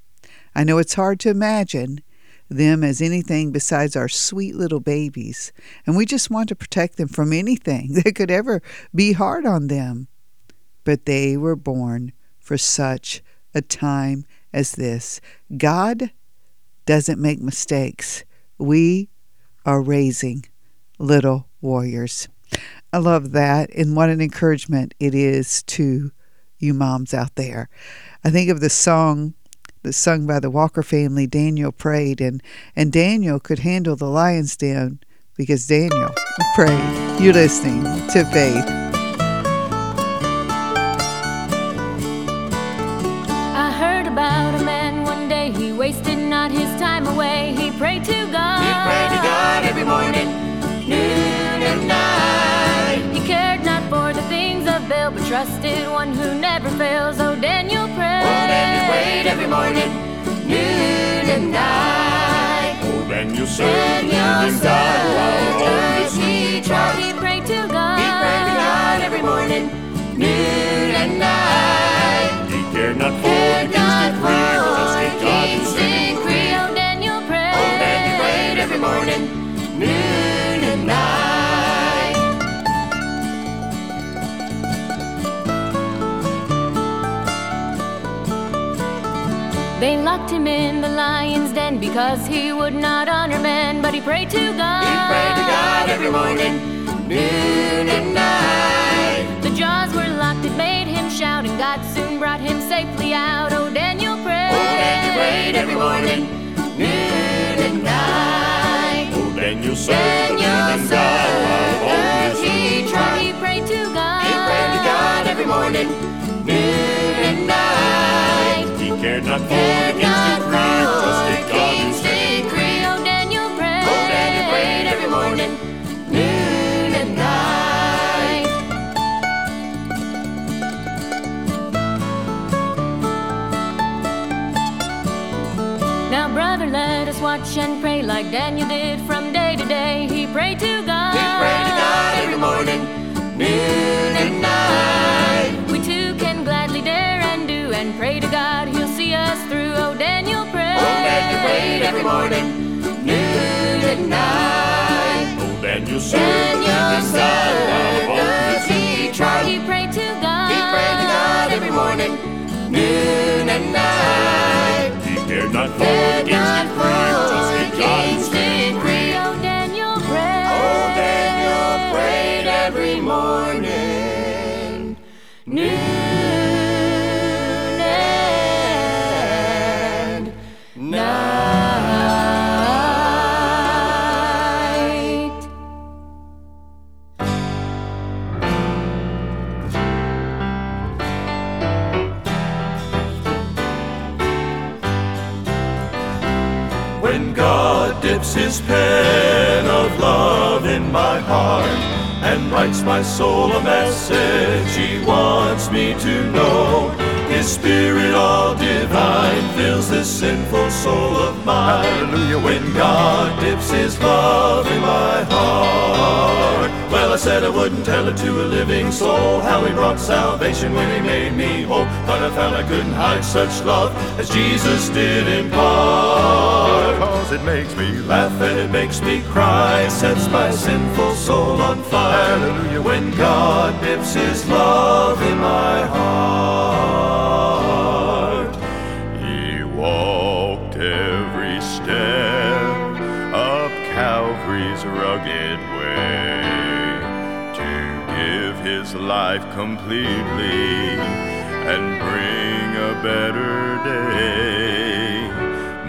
I know it's hard to imagine them as anything besides our sweet little babies, and we just want to protect them from anything that could ever be hard on them. But they were born for such a time as this. God doesn't make mistakes. We are raising little warriors. I love that, and what an encouragement it is to you moms out there. I think of the song that's sung by the Walker family, Daniel Prayed, and, and Daniel could handle the lion's den because Daniel prayed. You're listening to Faith. I heard about a man one day, he wasted not his time away. He prayed to God. He prayed to God every morning, noon and night. He cared not for the things of Baal, but trusted one who never fails. Oh, Daniel prayed. Oh, Daniel prayed every morning, noon and night. Oh, Daniel served and died while on his he tried. He prayed to God. He prayed to God every morning, noon and night. He cared not for the things that free, but trusted God who saved. Oh, Daniel prayed. Oh, Daniel prayed every morning, noon and night. They locked him in the lion's den because he would not honor men, but he prayed to God. He prayed to God every morning, noon and night. The jaws were locked, it made him shout, and God soon brought him safely out. Oh, Daniel prayed. Oh, Daniel prayed every morning, noon and night. Oh, Daniel served and died while he tried. He prayed to God. He prayed to God every morning, noon and night. Cared not for the things that free, trusted God instead. Oh, Daniel prayed. Oh, Daniel prayed every morning, noon and night. Now, brother, let us watch and pray like Daniel did from day to day. He prayed to God. He prayed to God every morning, noon and night. We too can gladly dare and do and pray to God. Through, oh, Daniel prayed. Oh, Daniel prayed every morning, noon and night. Oh, Daniel served and died while on he tried. He prayed to God. He prayed to God every morning, noon and night. He cared not for the kings that prayed, but trusted God instead. Oh, Daniel prayed. Oh, Daniel prayed every morning, noon. His pen of love in my heart and writes my soul a message he wants me to know. His spirit all divine fills this sinful soul of mine. Hallelujah. When God dips his love in my heart. Well, I said I wouldn't tell it to a living soul, how he brought salvation when he made me whole. But I found I couldn't hide such love as Jesus did impart. It makes me laugh and it makes me cry, sets my sinful soul on fire. Hallelujah. When God dips his love in my heart. He walked every step of Calvary's rugged way to give his life completely and bring a better day.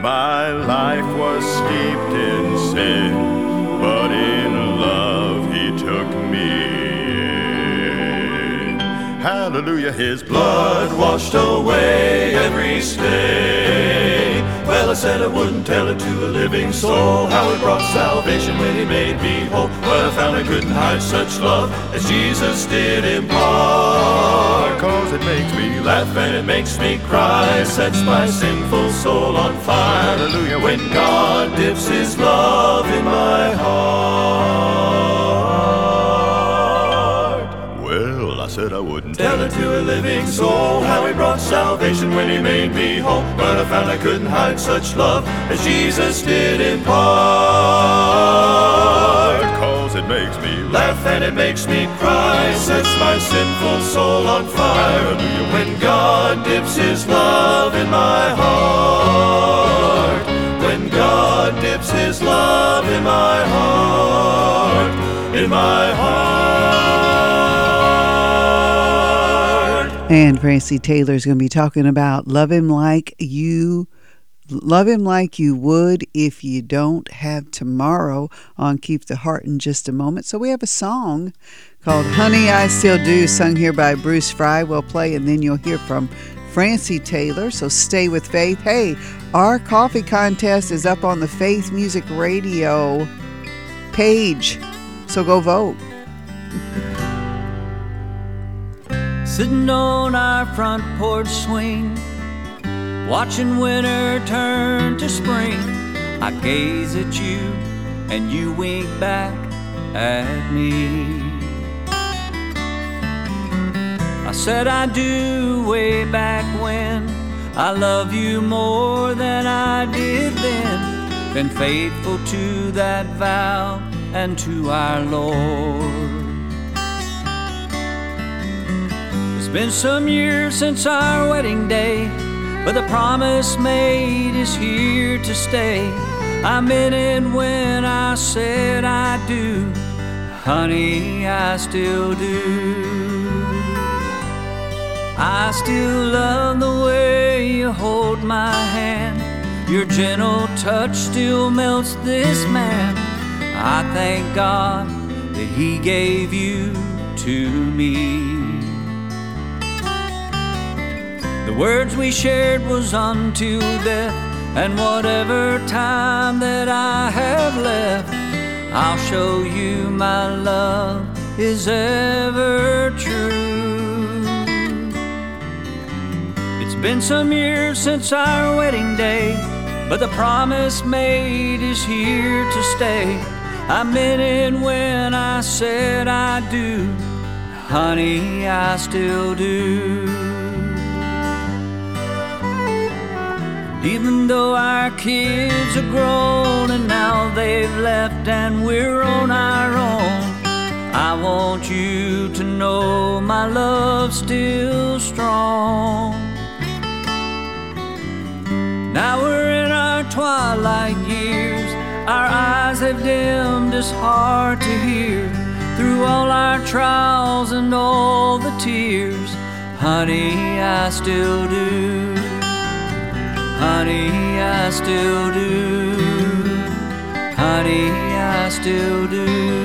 My life was steeped in sin, but in love he took me in. Hallelujah, his blood washed away every stain. Well, I said I wouldn't tell it to a living soul, how he brought salvation when he made me whole. Well, I found I couldn't hide such love as Jesus did impart. Cause it makes me laugh and it makes me cry, sets my sinful soul on fire. Hallelujah. When God dips his love in my heart. Well, I said I wouldn't. Tell it to a living soul how he brought salvation when he made me whole. But I found I couldn't hide such love as Jesus did impart. Cause it makes me laugh and it makes me cry, sets my sinful soul on fire. Hallelujah. When God dips his love in my heart, when God dips his love in my heart, in my heart. And Francie Taylor is going to be talking about love him like you love him like you would if you don't have tomorrow on Keep the Heart in just a moment. So we have a song called Honey I Still Do, sung here by Bruce Fry. We'll play and then you'll hear from Francie Taylor, so stay with Faith. Hey, our coffee contest is up on the Faith Music Radio page, so go vote. Sitting on our front porch swing, watching winter turn to spring, I gaze at you and you wink back at me. I said I do way back when, I love you more than I did then. Been faithful to that vow and to our Lord. It's been some years since our wedding day, but the promise made is here to stay. I meant it when I said I do. Honey, I still do. I still love the way you hold my hand. Your gentle touch still melts this man. I thank God that he gave you to me. The words we shared was unto death, and whatever time that I have left, I'll show you my love is ever true. Been some years since our wedding day, but the promise made is here to stay. I meant it when I said I do. Honey, I still do. Even though our kids are grown and now they've left and we're on our own, I want you to know my love's still strong. Now we're in our twilight years, our eyes have dimmed, it's hard to hear. Through all our trials and all the tears, honey, I still do. Honey, I still do. Honey, I still do.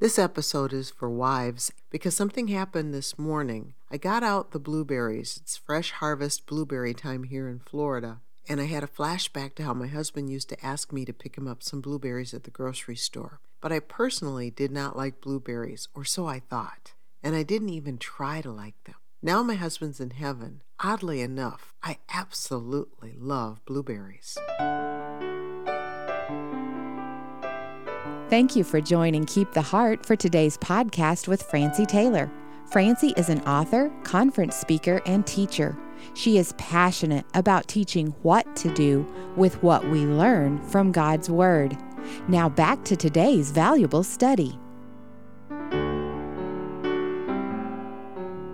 This episode is for wives because something happened this morning. I got out the blueberries. It's fresh harvest blueberry time here in Florida. And I had a flashback to how my husband used to ask me to pick him up some blueberries at the grocery store. But I personally did not like blueberries, or so I thought. And I didn't even try to like them. Now my husband's in heaven. Oddly enough, I absolutely love blueberries. Thank you for joining Keep the Heart for today's podcast with Francie Taylor. Francie is an author, conference speaker, and teacher. She is passionate about teaching what to do with what we learn from God's Word. Now back to today's valuable study.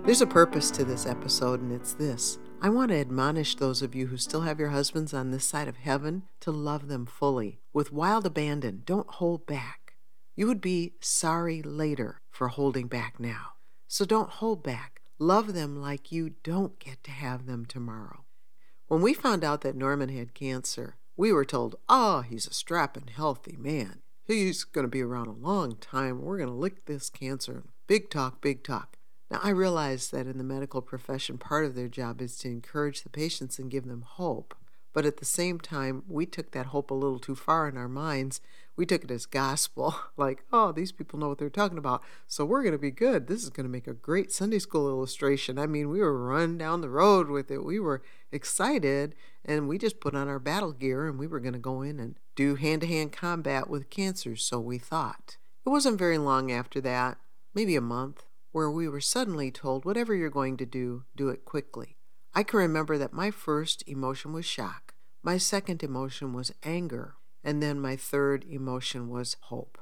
There's a purpose to this episode, and it's this. I want to admonish those of you who still have your husbands on this side of heaven to love them fully, with wild abandon. Don't hold back. You would be sorry later for holding back now. So don't hold back. Love them like you don't get to have them tomorrow. When we found out that Norman had cancer, we were told, oh, he's a strapping, healthy man. He's going to be around a long time. We're going to lick this cancer. Big talk, big talk. Now, I realize that in the medical profession, part of their job is to encourage the patients and give them hope. But at the same time, we took that hope a little too far in our minds. We took it as gospel, like, oh, these people know what they're talking about, so we're going to be good. This is going to make a great Sunday school illustration. I mean, we were running down the road with it. We were excited, and we just put on our battle gear, and we were going to go in and do hand-to-hand combat with cancer, so we thought. It wasn't very long after that, maybe a month, where we were suddenly told, whatever you're going to do, do it quickly. I can remember that my first emotion was shock. My second emotion was anger. And then my third emotion was hope.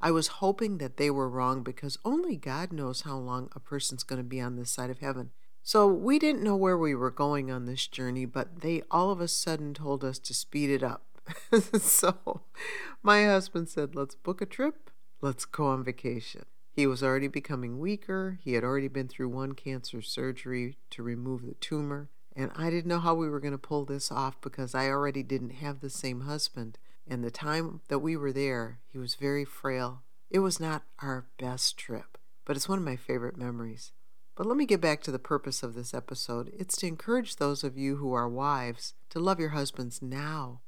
I was hoping that they were wrong because only God knows how long a person's going to be on this side of heaven. So we didn't know where we were going on this journey, but they all of a sudden told us to speed it up. So my husband said, let's book a trip. Let's go on vacation. He was already becoming weaker. He had already been through one cancer surgery to remove the tumor. And I didn't know how we were going to pull this off because I already didn't have the same husband. And the time that we were there, he was very frail. It was not our best trip, but it's one of my favorite memories. But let me get back to the purpose of this episode. It's to encourage those of you who are wives to love your husbands now.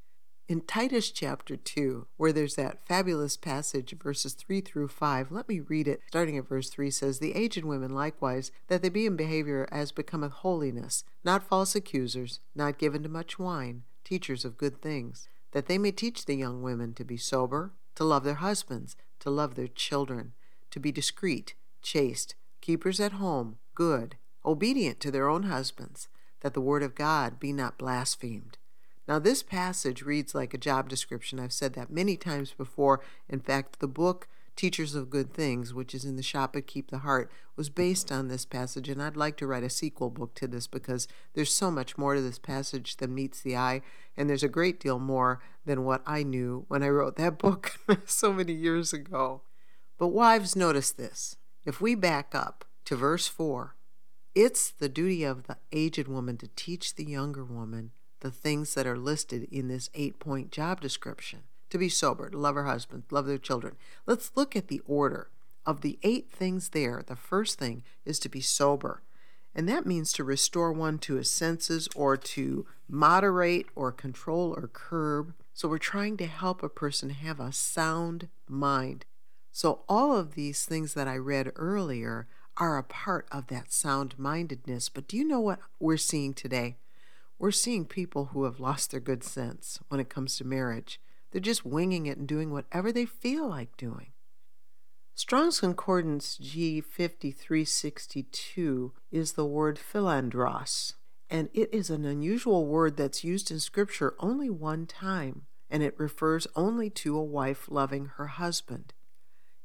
In Titus chapter two, where there's that fabulous passage, verses three through five, let me read it. Starting at verse three says, the aged women likewise, that they be in behavior as becometh holiness, not false accusers, not given to much wine, teachers of good things, that they may teach the young women to be sober, to love their husbands, to love their children, to be discreet, chaste, keepers at home, good, obedient to their own husbands, that the word of God be not blasphemed. Now this passage reads like a job description. I've said that many times before. In fact, the book Teachers of Good Things, which is in the shop at Keep the Heart, was based on this passage, and I'd like to write a sequel book to this because there's so much more to this passage than meets the eye, and there's a great deal more than what I knew when I wrote that book so many years ago. But wives, notice this. If we back up to verse four, it's the duty of the aged woman to teach the younger woman the things that are listed in this eight-point job description. To be sober, to love her husband, love their children. Let's look at the order. Of the eight things there, the first thing is to be sober. And that means to restore one to his senses or to moderate or control or curb. So we're trying to help a person have a sound mind. So all of these things that I read earlier are a part of that sound-mindedness. But do you know what we're seeing today? We're seeing people who have lost their good sense when it comes to marriage. They're just winging it and doing whatever they feel like doing. Strong's Concordance G fifty-three sixty-two is the word philandros, and it is an unusual word that's used in Scripture only one time, and it refers only to a wife loving her husband.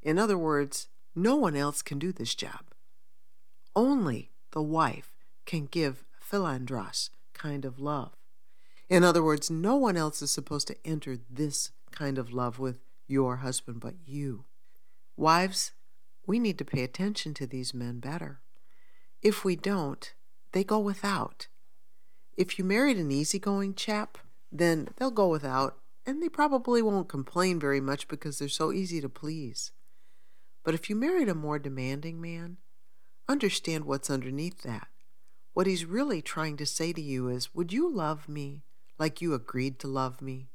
In other words, no one else can do this job. Only the wife can give philandros kind of love. In other words, no one else is supposed to enter this kind of love with your husband but you. Wives, we need to pay attention to these men better. If we don't, they go without. If you married an easygoing chap, then they'll go without, and they probably won't complain very much because they're so easy to please. But if you married a more demanding man, understand what's underneath that. What he's really trying to say to you is, would you love me like you agreed to love me?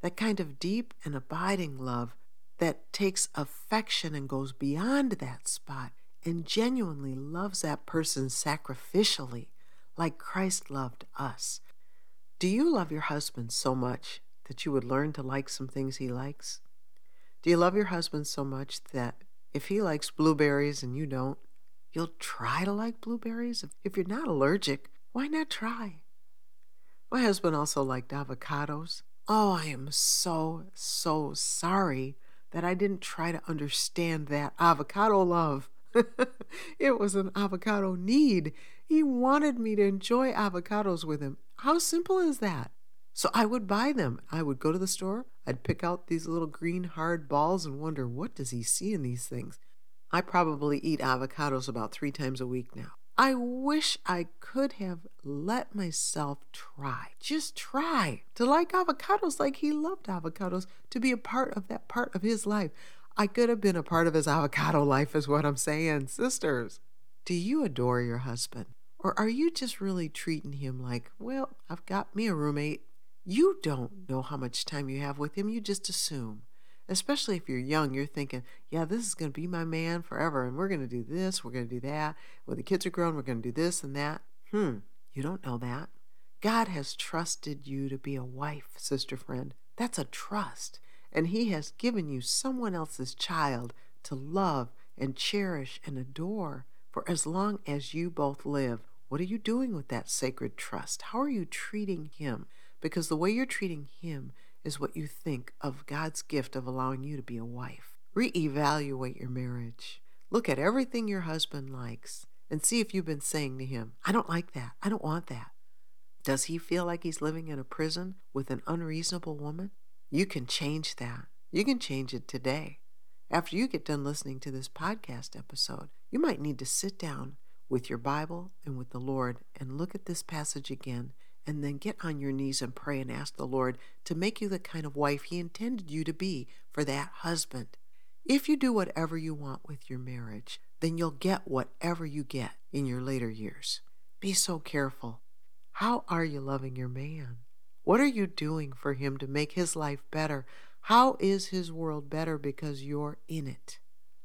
That kind of deep and abiding love that takes affection and goes beyond that spot and genuinely loves that person sacrificially, like Christ loved us. Do you love your husband so much that you would learn to like some things he likes? Do you love your husband so much that if he likes blueberries and you don't, you'll try to like blueberries? If you're not allergic, why not try? My husband also liked avocados. Oh, I am so, so sorry that I didn't try to understand that avocado love. It was an avocado need. He wanted me to enjoy avocados with him. How simple is that? So I would buy them. I would go to the store. I'd pick out these little green hard balls and wonder, what does he see in these things? I probably eat avocados about three times a week now. I wish I could have let myself try, just try, to like avocados like he loved avocados, to be a part of that part of his life. I could have been a part of his avocado life is what I'm saying, sisters. Do you adore your husband? Or are you just really treating him like, well, I've got me a roommate? You don't know how much time you have with him. You just assume. Especially if you're young, you're thinking, yeah, this is going to be my man forever, and we're going to do this, we're going to do that. When the kids are grown, we're going to do this and that. Hmm, you don't know that. God has trusted you to be a wife, sister friend. That's a trust. And he has given you someone else's child to love and cherish and adore for as long as you both live. What are you doing with that sacred trust? How are you treating him? Because the way you're treating him is what you think of God's gift of allowing you to be a wife. Reevaluate your marriage. Look at everything your husband likes and see if you've been saying to him, I don't like that. I don't want that. Does he feel like he's living in a prison with an unreasonable woman? You can change that. You can change it today. After you get done listening to this podcast episode, you might need to sit down with your Bible and with the Lord and look at this passage again, and then get on your knees and pray and ask the Lord to make you the kind of wife he intended you to be for that husband. If you do whatever you want with your marriage, then you'll get whatever you get in your later years. Be so careful. How are you loving your man? What are you doing for him to make his life better? How is his world better because you're in it?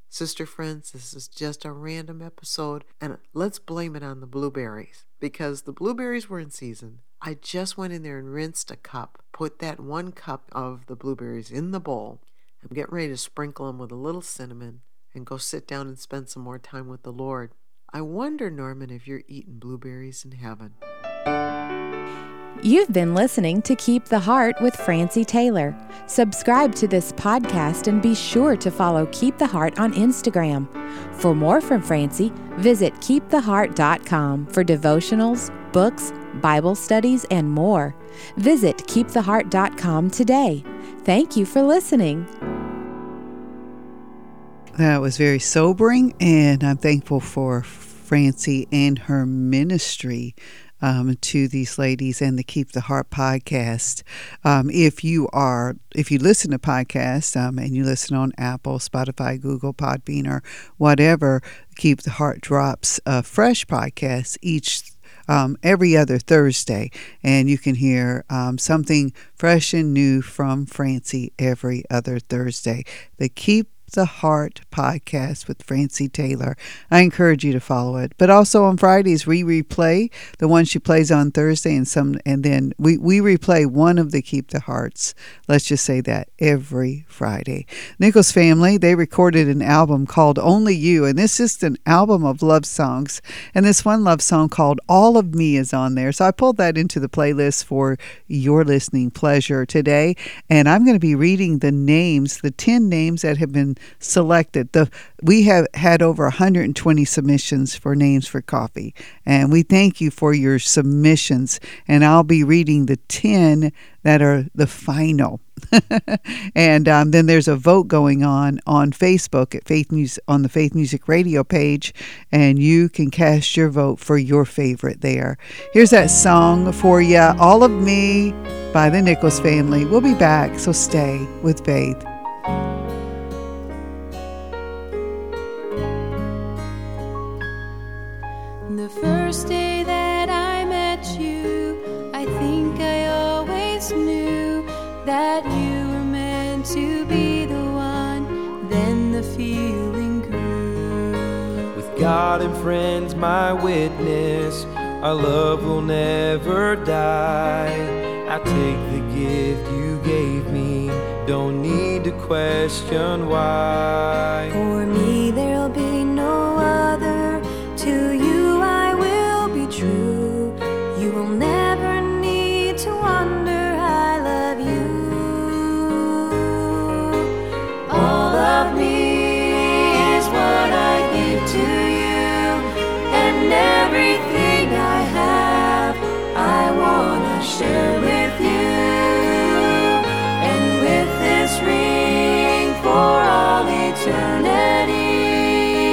Sister friends, this is just a random episode, and let's blame it on the blueberries, because the blueberries were in season. I just went in there and rinsed a cup, put that one cup of the blueberries in the bowl. I'm getting ready to sprinkle them with a little cinnamon and go sit down and spend some more time with the Lord. I wonder, Norman, if you're eating blueberries in heaven. You've been listening to Keep the Heart with Francie Taylor. Subscribe to this podcast and be sure to follow Keep the Heart on Instagram. For more from Francie, visit keep the heart dot com for devotionals, books, Bible studies, and more. Visit keep the heart dot com today. Thank you for listening. That was very sobering, and I'm thankful for Francie and her ministry Um, to these ladies and the Keep the Heart podcast. Um, if you are, if you listen to podcasts um, and you listen on Apple, Spotify, Google, Podbean, or whatever, Keep the Heart drops a fresh podcast each um, every other Thursday, and you can hear um, something fresh and new from Francie every other Thursday. The Keep the Heart podcast with Francie Taylor. I encourage you to follow it. But also on Fridays we replay the one she plays on Thursday, and some, and then we, we replay one of the Keep the Hearts. Let's just say that every Friday. Nichols Family, they recorded an album called Only You, and this is an album of love songs. And this one love song called All of Me is on there. So I pulled that into the playlist for your listening pleasure today. And I'm going to be reading the names, the ten names that have been selected. The we have had over one hundred twenty submissions for names for coffee, and we thank you for your submissions, and I'll be reading the ten that are the final. And um, then there's a vote going on on Facebook at Faith Music, on the Faith Music Radio page, and you can cast your vote for your favorite there. Here's that song for you, All of Me by the Nichols Family. We'll be back, so stay with Faith. The first day that I met you, I think I always knew that you were meant to be the one. Then the feeling grew. With God and friends, my witness, our love will never die. I take the gift you gave me, don't need to question why. For me, there'll be no other. To you I will be true. You will never need to wonder, I love you. All of me is what I give to you, and everything I have I wanna share with you. And with this ring for all eternity,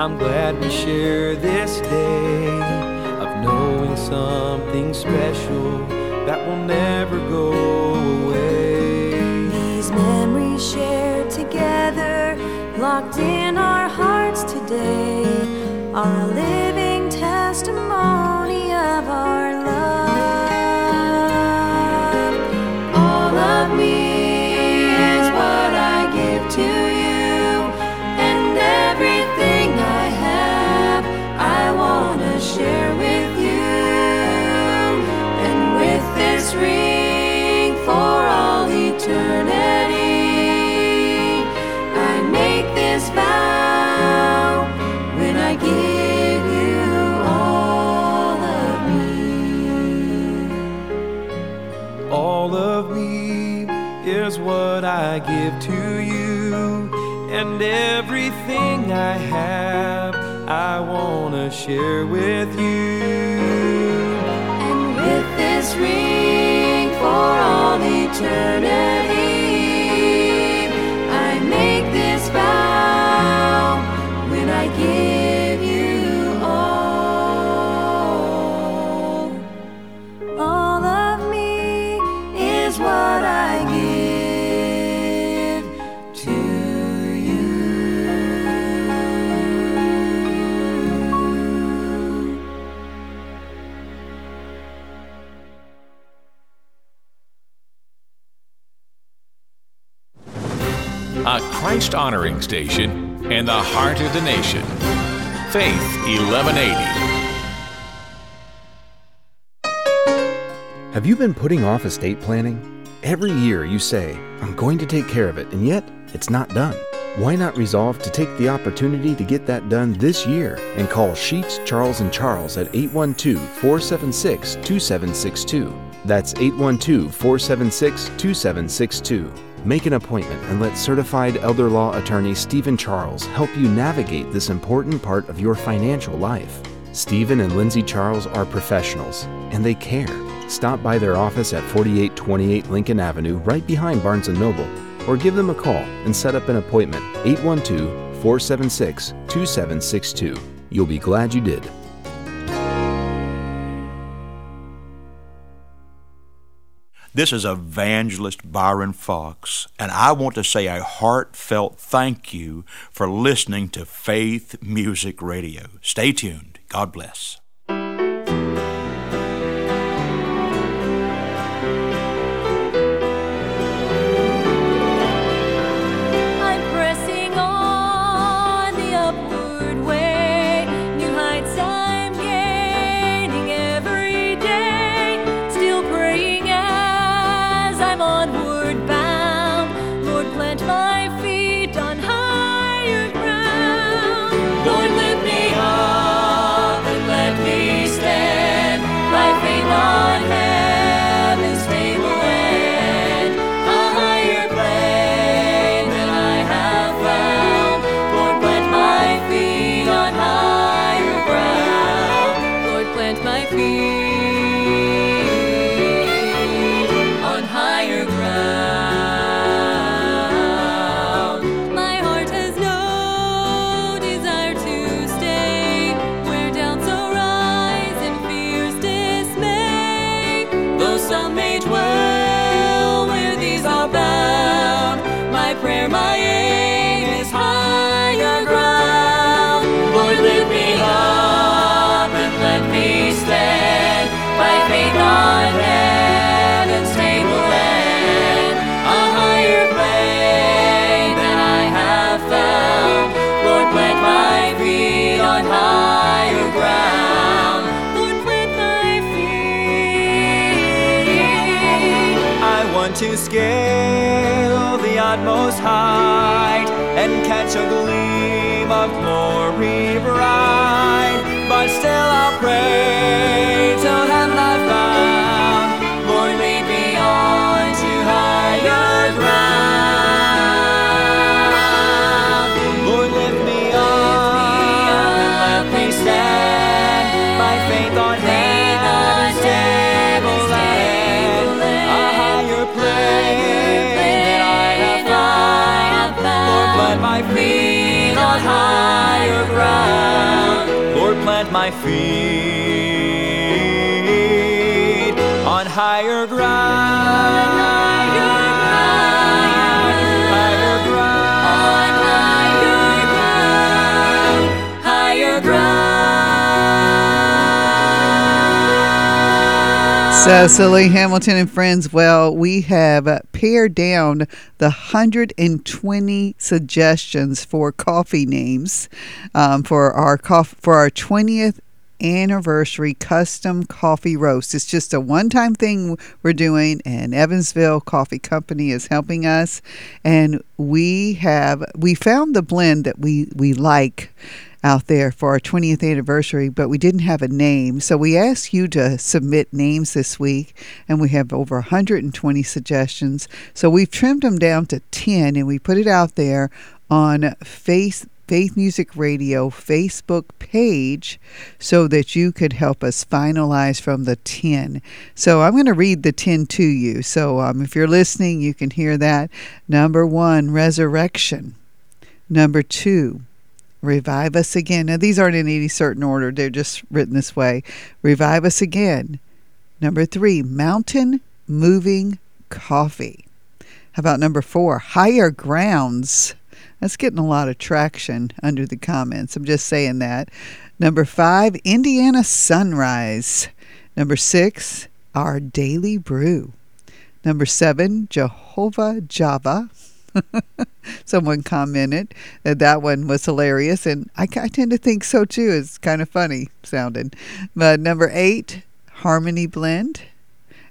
I'm glad we share this day of knowing something special that will never go away. These memories shared together, locked in our hearts today, are a living testimony of our love. All of me is what I give to you, and everything I have I want to share with you. And with this ring for all eternity, I make this vow when I give. All of me is what I give to you, and everything I have I want to share with you. And with this ring for all eternity, I make this vow when I give you all. All of me is what I give to you. A Christ-honoring station in the heart of the nation. Faith eleven eighty. Have you been putting off estate planning? Every year you say, I'm going to take care of it, and yet it's not done. Why not resolve to take the opportunity to get that done this year and call Sheets Charles and Charles at eight one two, four seven six, two seven six two. That's eight one two, four seven six, two seven six two. Make an appointment and let certified elder law attorney Stephen Charles help you navigate this important part of your financial life. Stephen and Lindsay Charles are professionals, and they care. Stop by their office at forty-eight twenty-eight Lincoln Avenue, right behind Barnes and Noble, or give them a call and set up an appointment, eight one two, four seven six, two seven six two. You'll be glad you did. This is evangelist Byron Fox, and I want to say a heartfelt thank you for listening to Faith Music Radio. Stay tuned. God bless. To scale the utmost height and catch a gleam of glory bright, but still I'll pray till I'm not found. Lord, lead me on to higher ground. Lord, lift me up and let me stand by faith on Him. My feet on higher ground. my feet on higher ground. Cecily Hamilton and friends, well, we have pared down the one hundred twenty suggestions for coffee names um, for our cof- for our twentieth anniversary custom coffee roast. It's just a one-time thing we're doing, and Evansville Coffee Company is helping us. And we have we found the blend that we we like out there for our twentieth anniversary, but we didn't have a name. So we asked you to submit names this week, and we have over one hundred twenty suggestions. So we've trimmed them down to ten, and we put it out there on Faith, Faith Music Radio Facebook page so that you could help us finalize from the ten. So I'm going to read the ten to you. So um, if you're listening, you can hear that. Number one, resurrection. Number two, revive us again. Now, these aren't in any certain order. They're just written this way. Revive us again. Number three, mountain moving coffee. How about number four, higher grounds? That's getting a lot of traction under the comments. I'm just saying that. Number five, Indiana sunrise. Number six, our daily brew. Number seven, Jehovah Java. Someone commented that that one was hilarious, and I, I tend to think so too. It's kind of funny sounding. But number eight, Harmony Blend.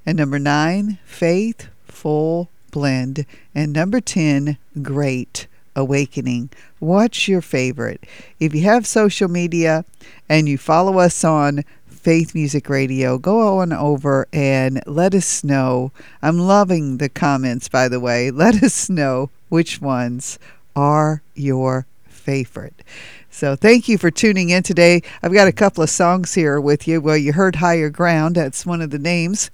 And number nine, Faithful Blend. And number ten, Great Awakening. What's your favorite? If you have social media and you follow us on Faith Music Radio, go on over and let us know. I'm loving the comments, by the way. Let us know which ones are your favorite. So thank you for tuning in today. I've got a couple of songs here with you. Well, you heard Higher Ground. That's one of the names.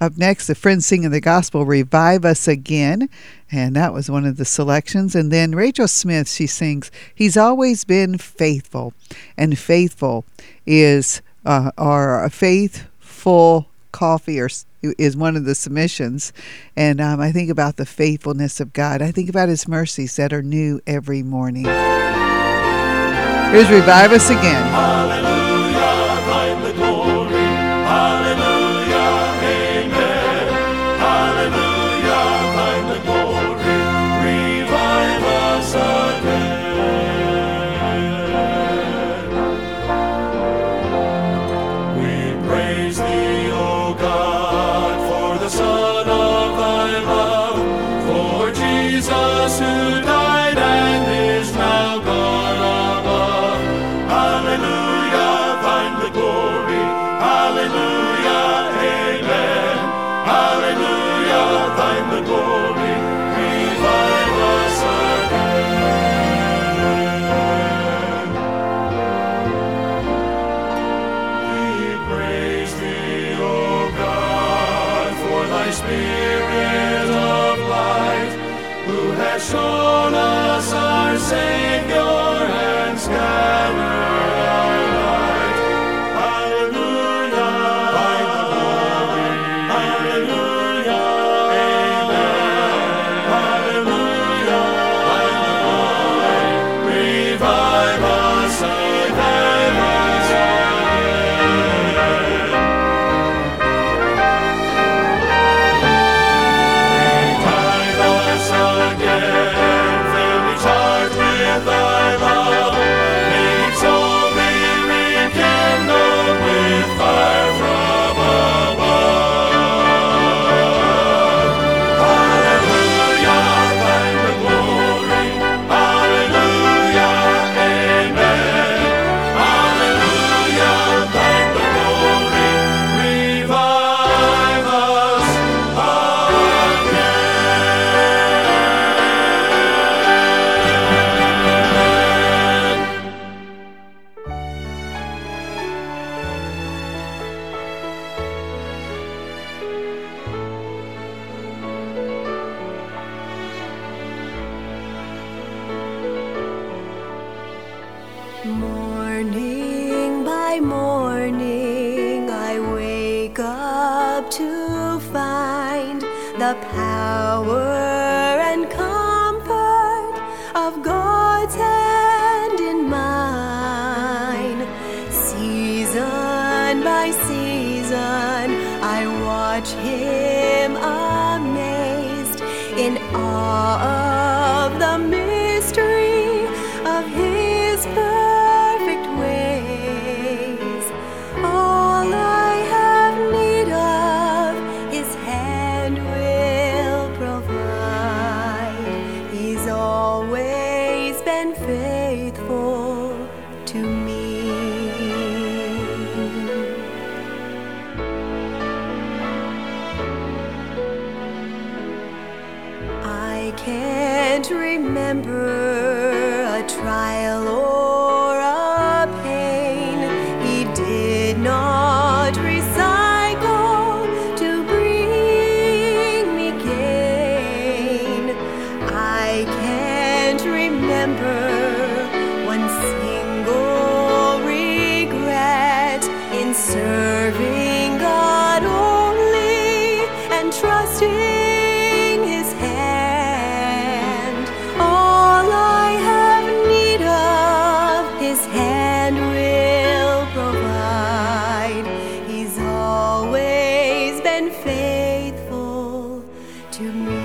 Up next, the Friends Singing the Gospel, Revive Us Again. And that was one of the selections. And then Rachel Smith, she sings, He's Always Been Faithful. And faithful is Uh, or a faithful coffee or, is one of the submissions. And um, I think about the faithfulness of God. I think about His mercies that are new every morning. Here's Revive Us Again. Hallelujah. Bye. power and comfort of God's hand in mine. Season by season, I watch Him amazed in awe of the mystery of His perfect ways. All I have need of, His hand will provide. He's always been faithful to me. I can't remember a trial or a pain He did not recycle to bring me gain. I can't remember one single regret in serving God only and trusting His hand. All I have need of, His hand will provide. He's always been faithful to me.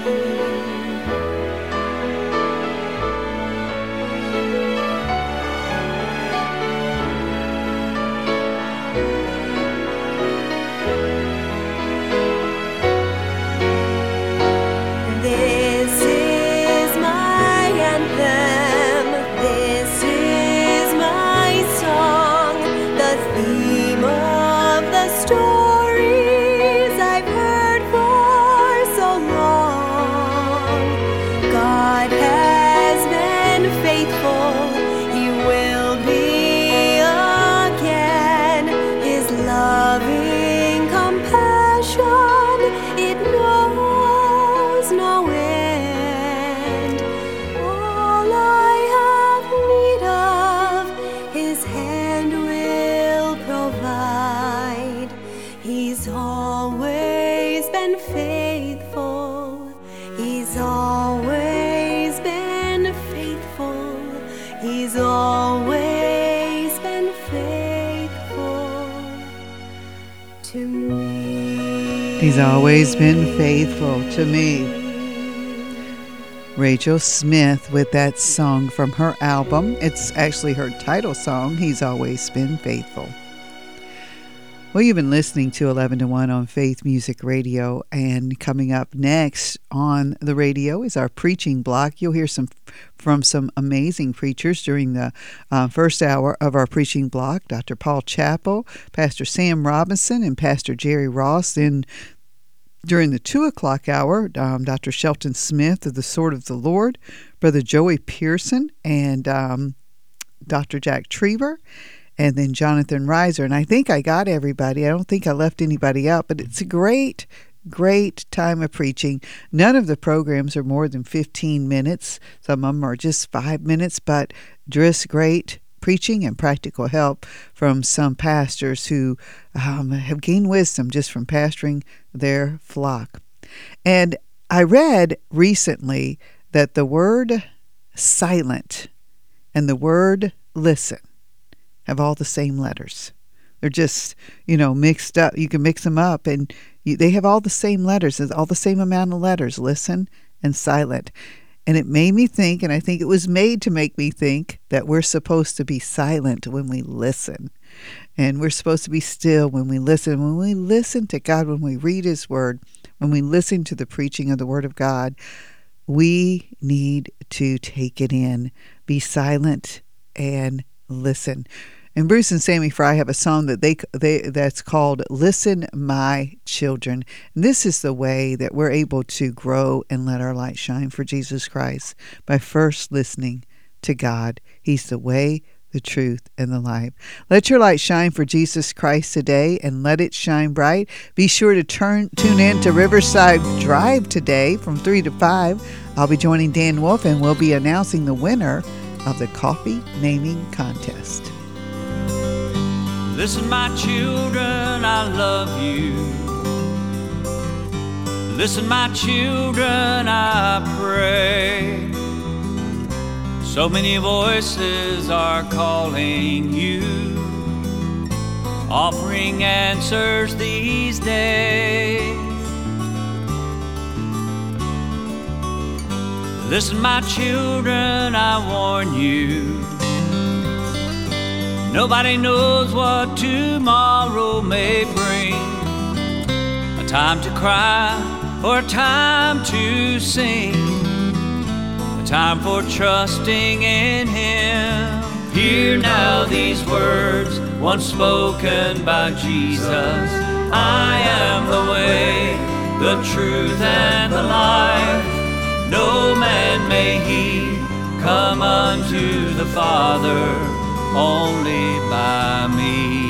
This is my anthem, this is my song, the theme of the stories I've heard for so long. God has been faithful, He will be again. His loving compassion, it knows no end. All I have need of, His hand will provide. He's always been faithful. He's always been faithful. He's always been faithful to me. He's always been faithful to me. Rachel Smith with that song from her album. It's actually her title song, He's Always Been Faithful. Well, you've been listening to eleven to one on Faith Music Radio, and coming up next on the radio is our preaching block. You'll hear some from some amazing preachers during the uh, first hour of our preaching block, Doctor Paul Chappell, Pastor Sam Robinson, and Pastor Jerry Ross. Then during the two o'clock hour, um, Doctor Shelton Smith of the Sword of the Lord, Brother Joey Pearson, and um, Doctor Jack Trever, and then Jonathan Reiser. And I think I got everybody. I don't think I left anybody out, but it's a great, great time of preaching. None of the programs are more than fifteen minutes. Some of them are just five minutes, but just great preaching and practical help from some pastors who um, have gained wisdom just from pastoring their flock. And I read recently that the word silent and the word listen have all the same letters. They're just, you know, mixed up. You can mix them up, and you, they have all the same letters, all the same amount of letters, listen and silent. And it made me think, and I think it was made to make me think, that we're supposed to be silent when we listen. And we're supposed to be still when we listen. When we listen to God, when we read His Word, when we listen to the preaching of the Word of God, we need to take it in, be silent, and listen. And Bruce and Sammy Fry have a song that they they that's called "Listen, My Children." And this is the way that we're able to grow and let our light shine for Jesus Christ, by first listening to God. He's the way, the truth, and the life. Let your light shine for Jesus Christ today, and let it shine bright. Be sure to turn tune in to Riverside Drive today from three to five. I'll be joining Dan Wolf, and we'll be announcing the winner of the coffee naming contest. Listen, my children, I love you. Listen, my children, I pray. So many voices are calling you, offering answers these days. Listen, my children, I warn you, nobody knows what tomorrow may bring. A time to cry or a time to sing, a time for trusting in Him. Hear now these words once spoken by Jesus. I am the way, the truth, and the life. No man may he come unto the Father only by me.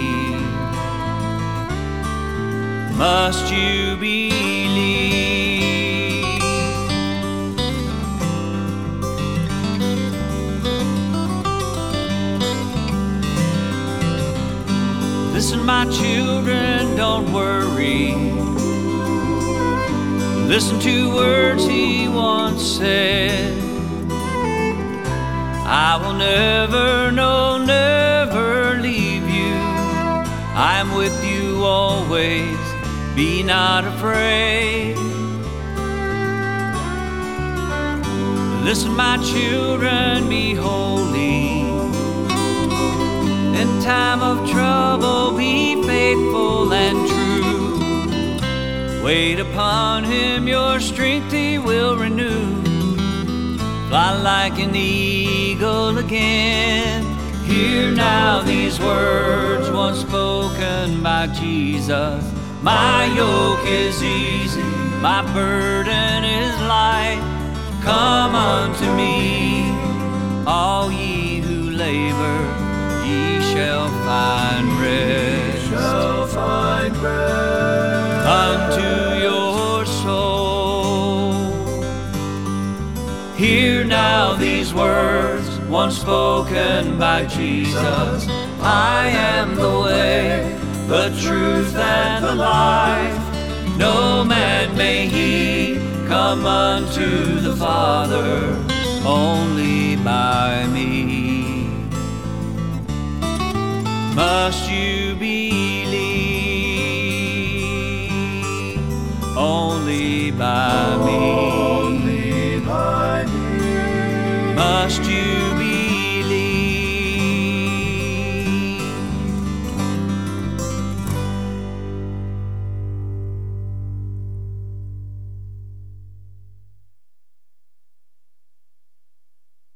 Must you believe? Listen, my children, don't worry. Listen to words He once said. I will never, no, never leave you. I am with you always. Be not afraid. Listen, my children, be holy. In time of trouble, be faithful and true. Wait upon Him, your strength He will renew. Fly like an eagle again. Hear now these words once spoken by Jesus. My yoke is easy, my burden is light. Come unto me, all ye who labor, ye shall find rest. Ye shall find rest unto your soul. Hear now these words, once spoken by Jesus. I am the way, the truth, and the life. No man may he come unto the Father, only by me. Must you believe? Only by me.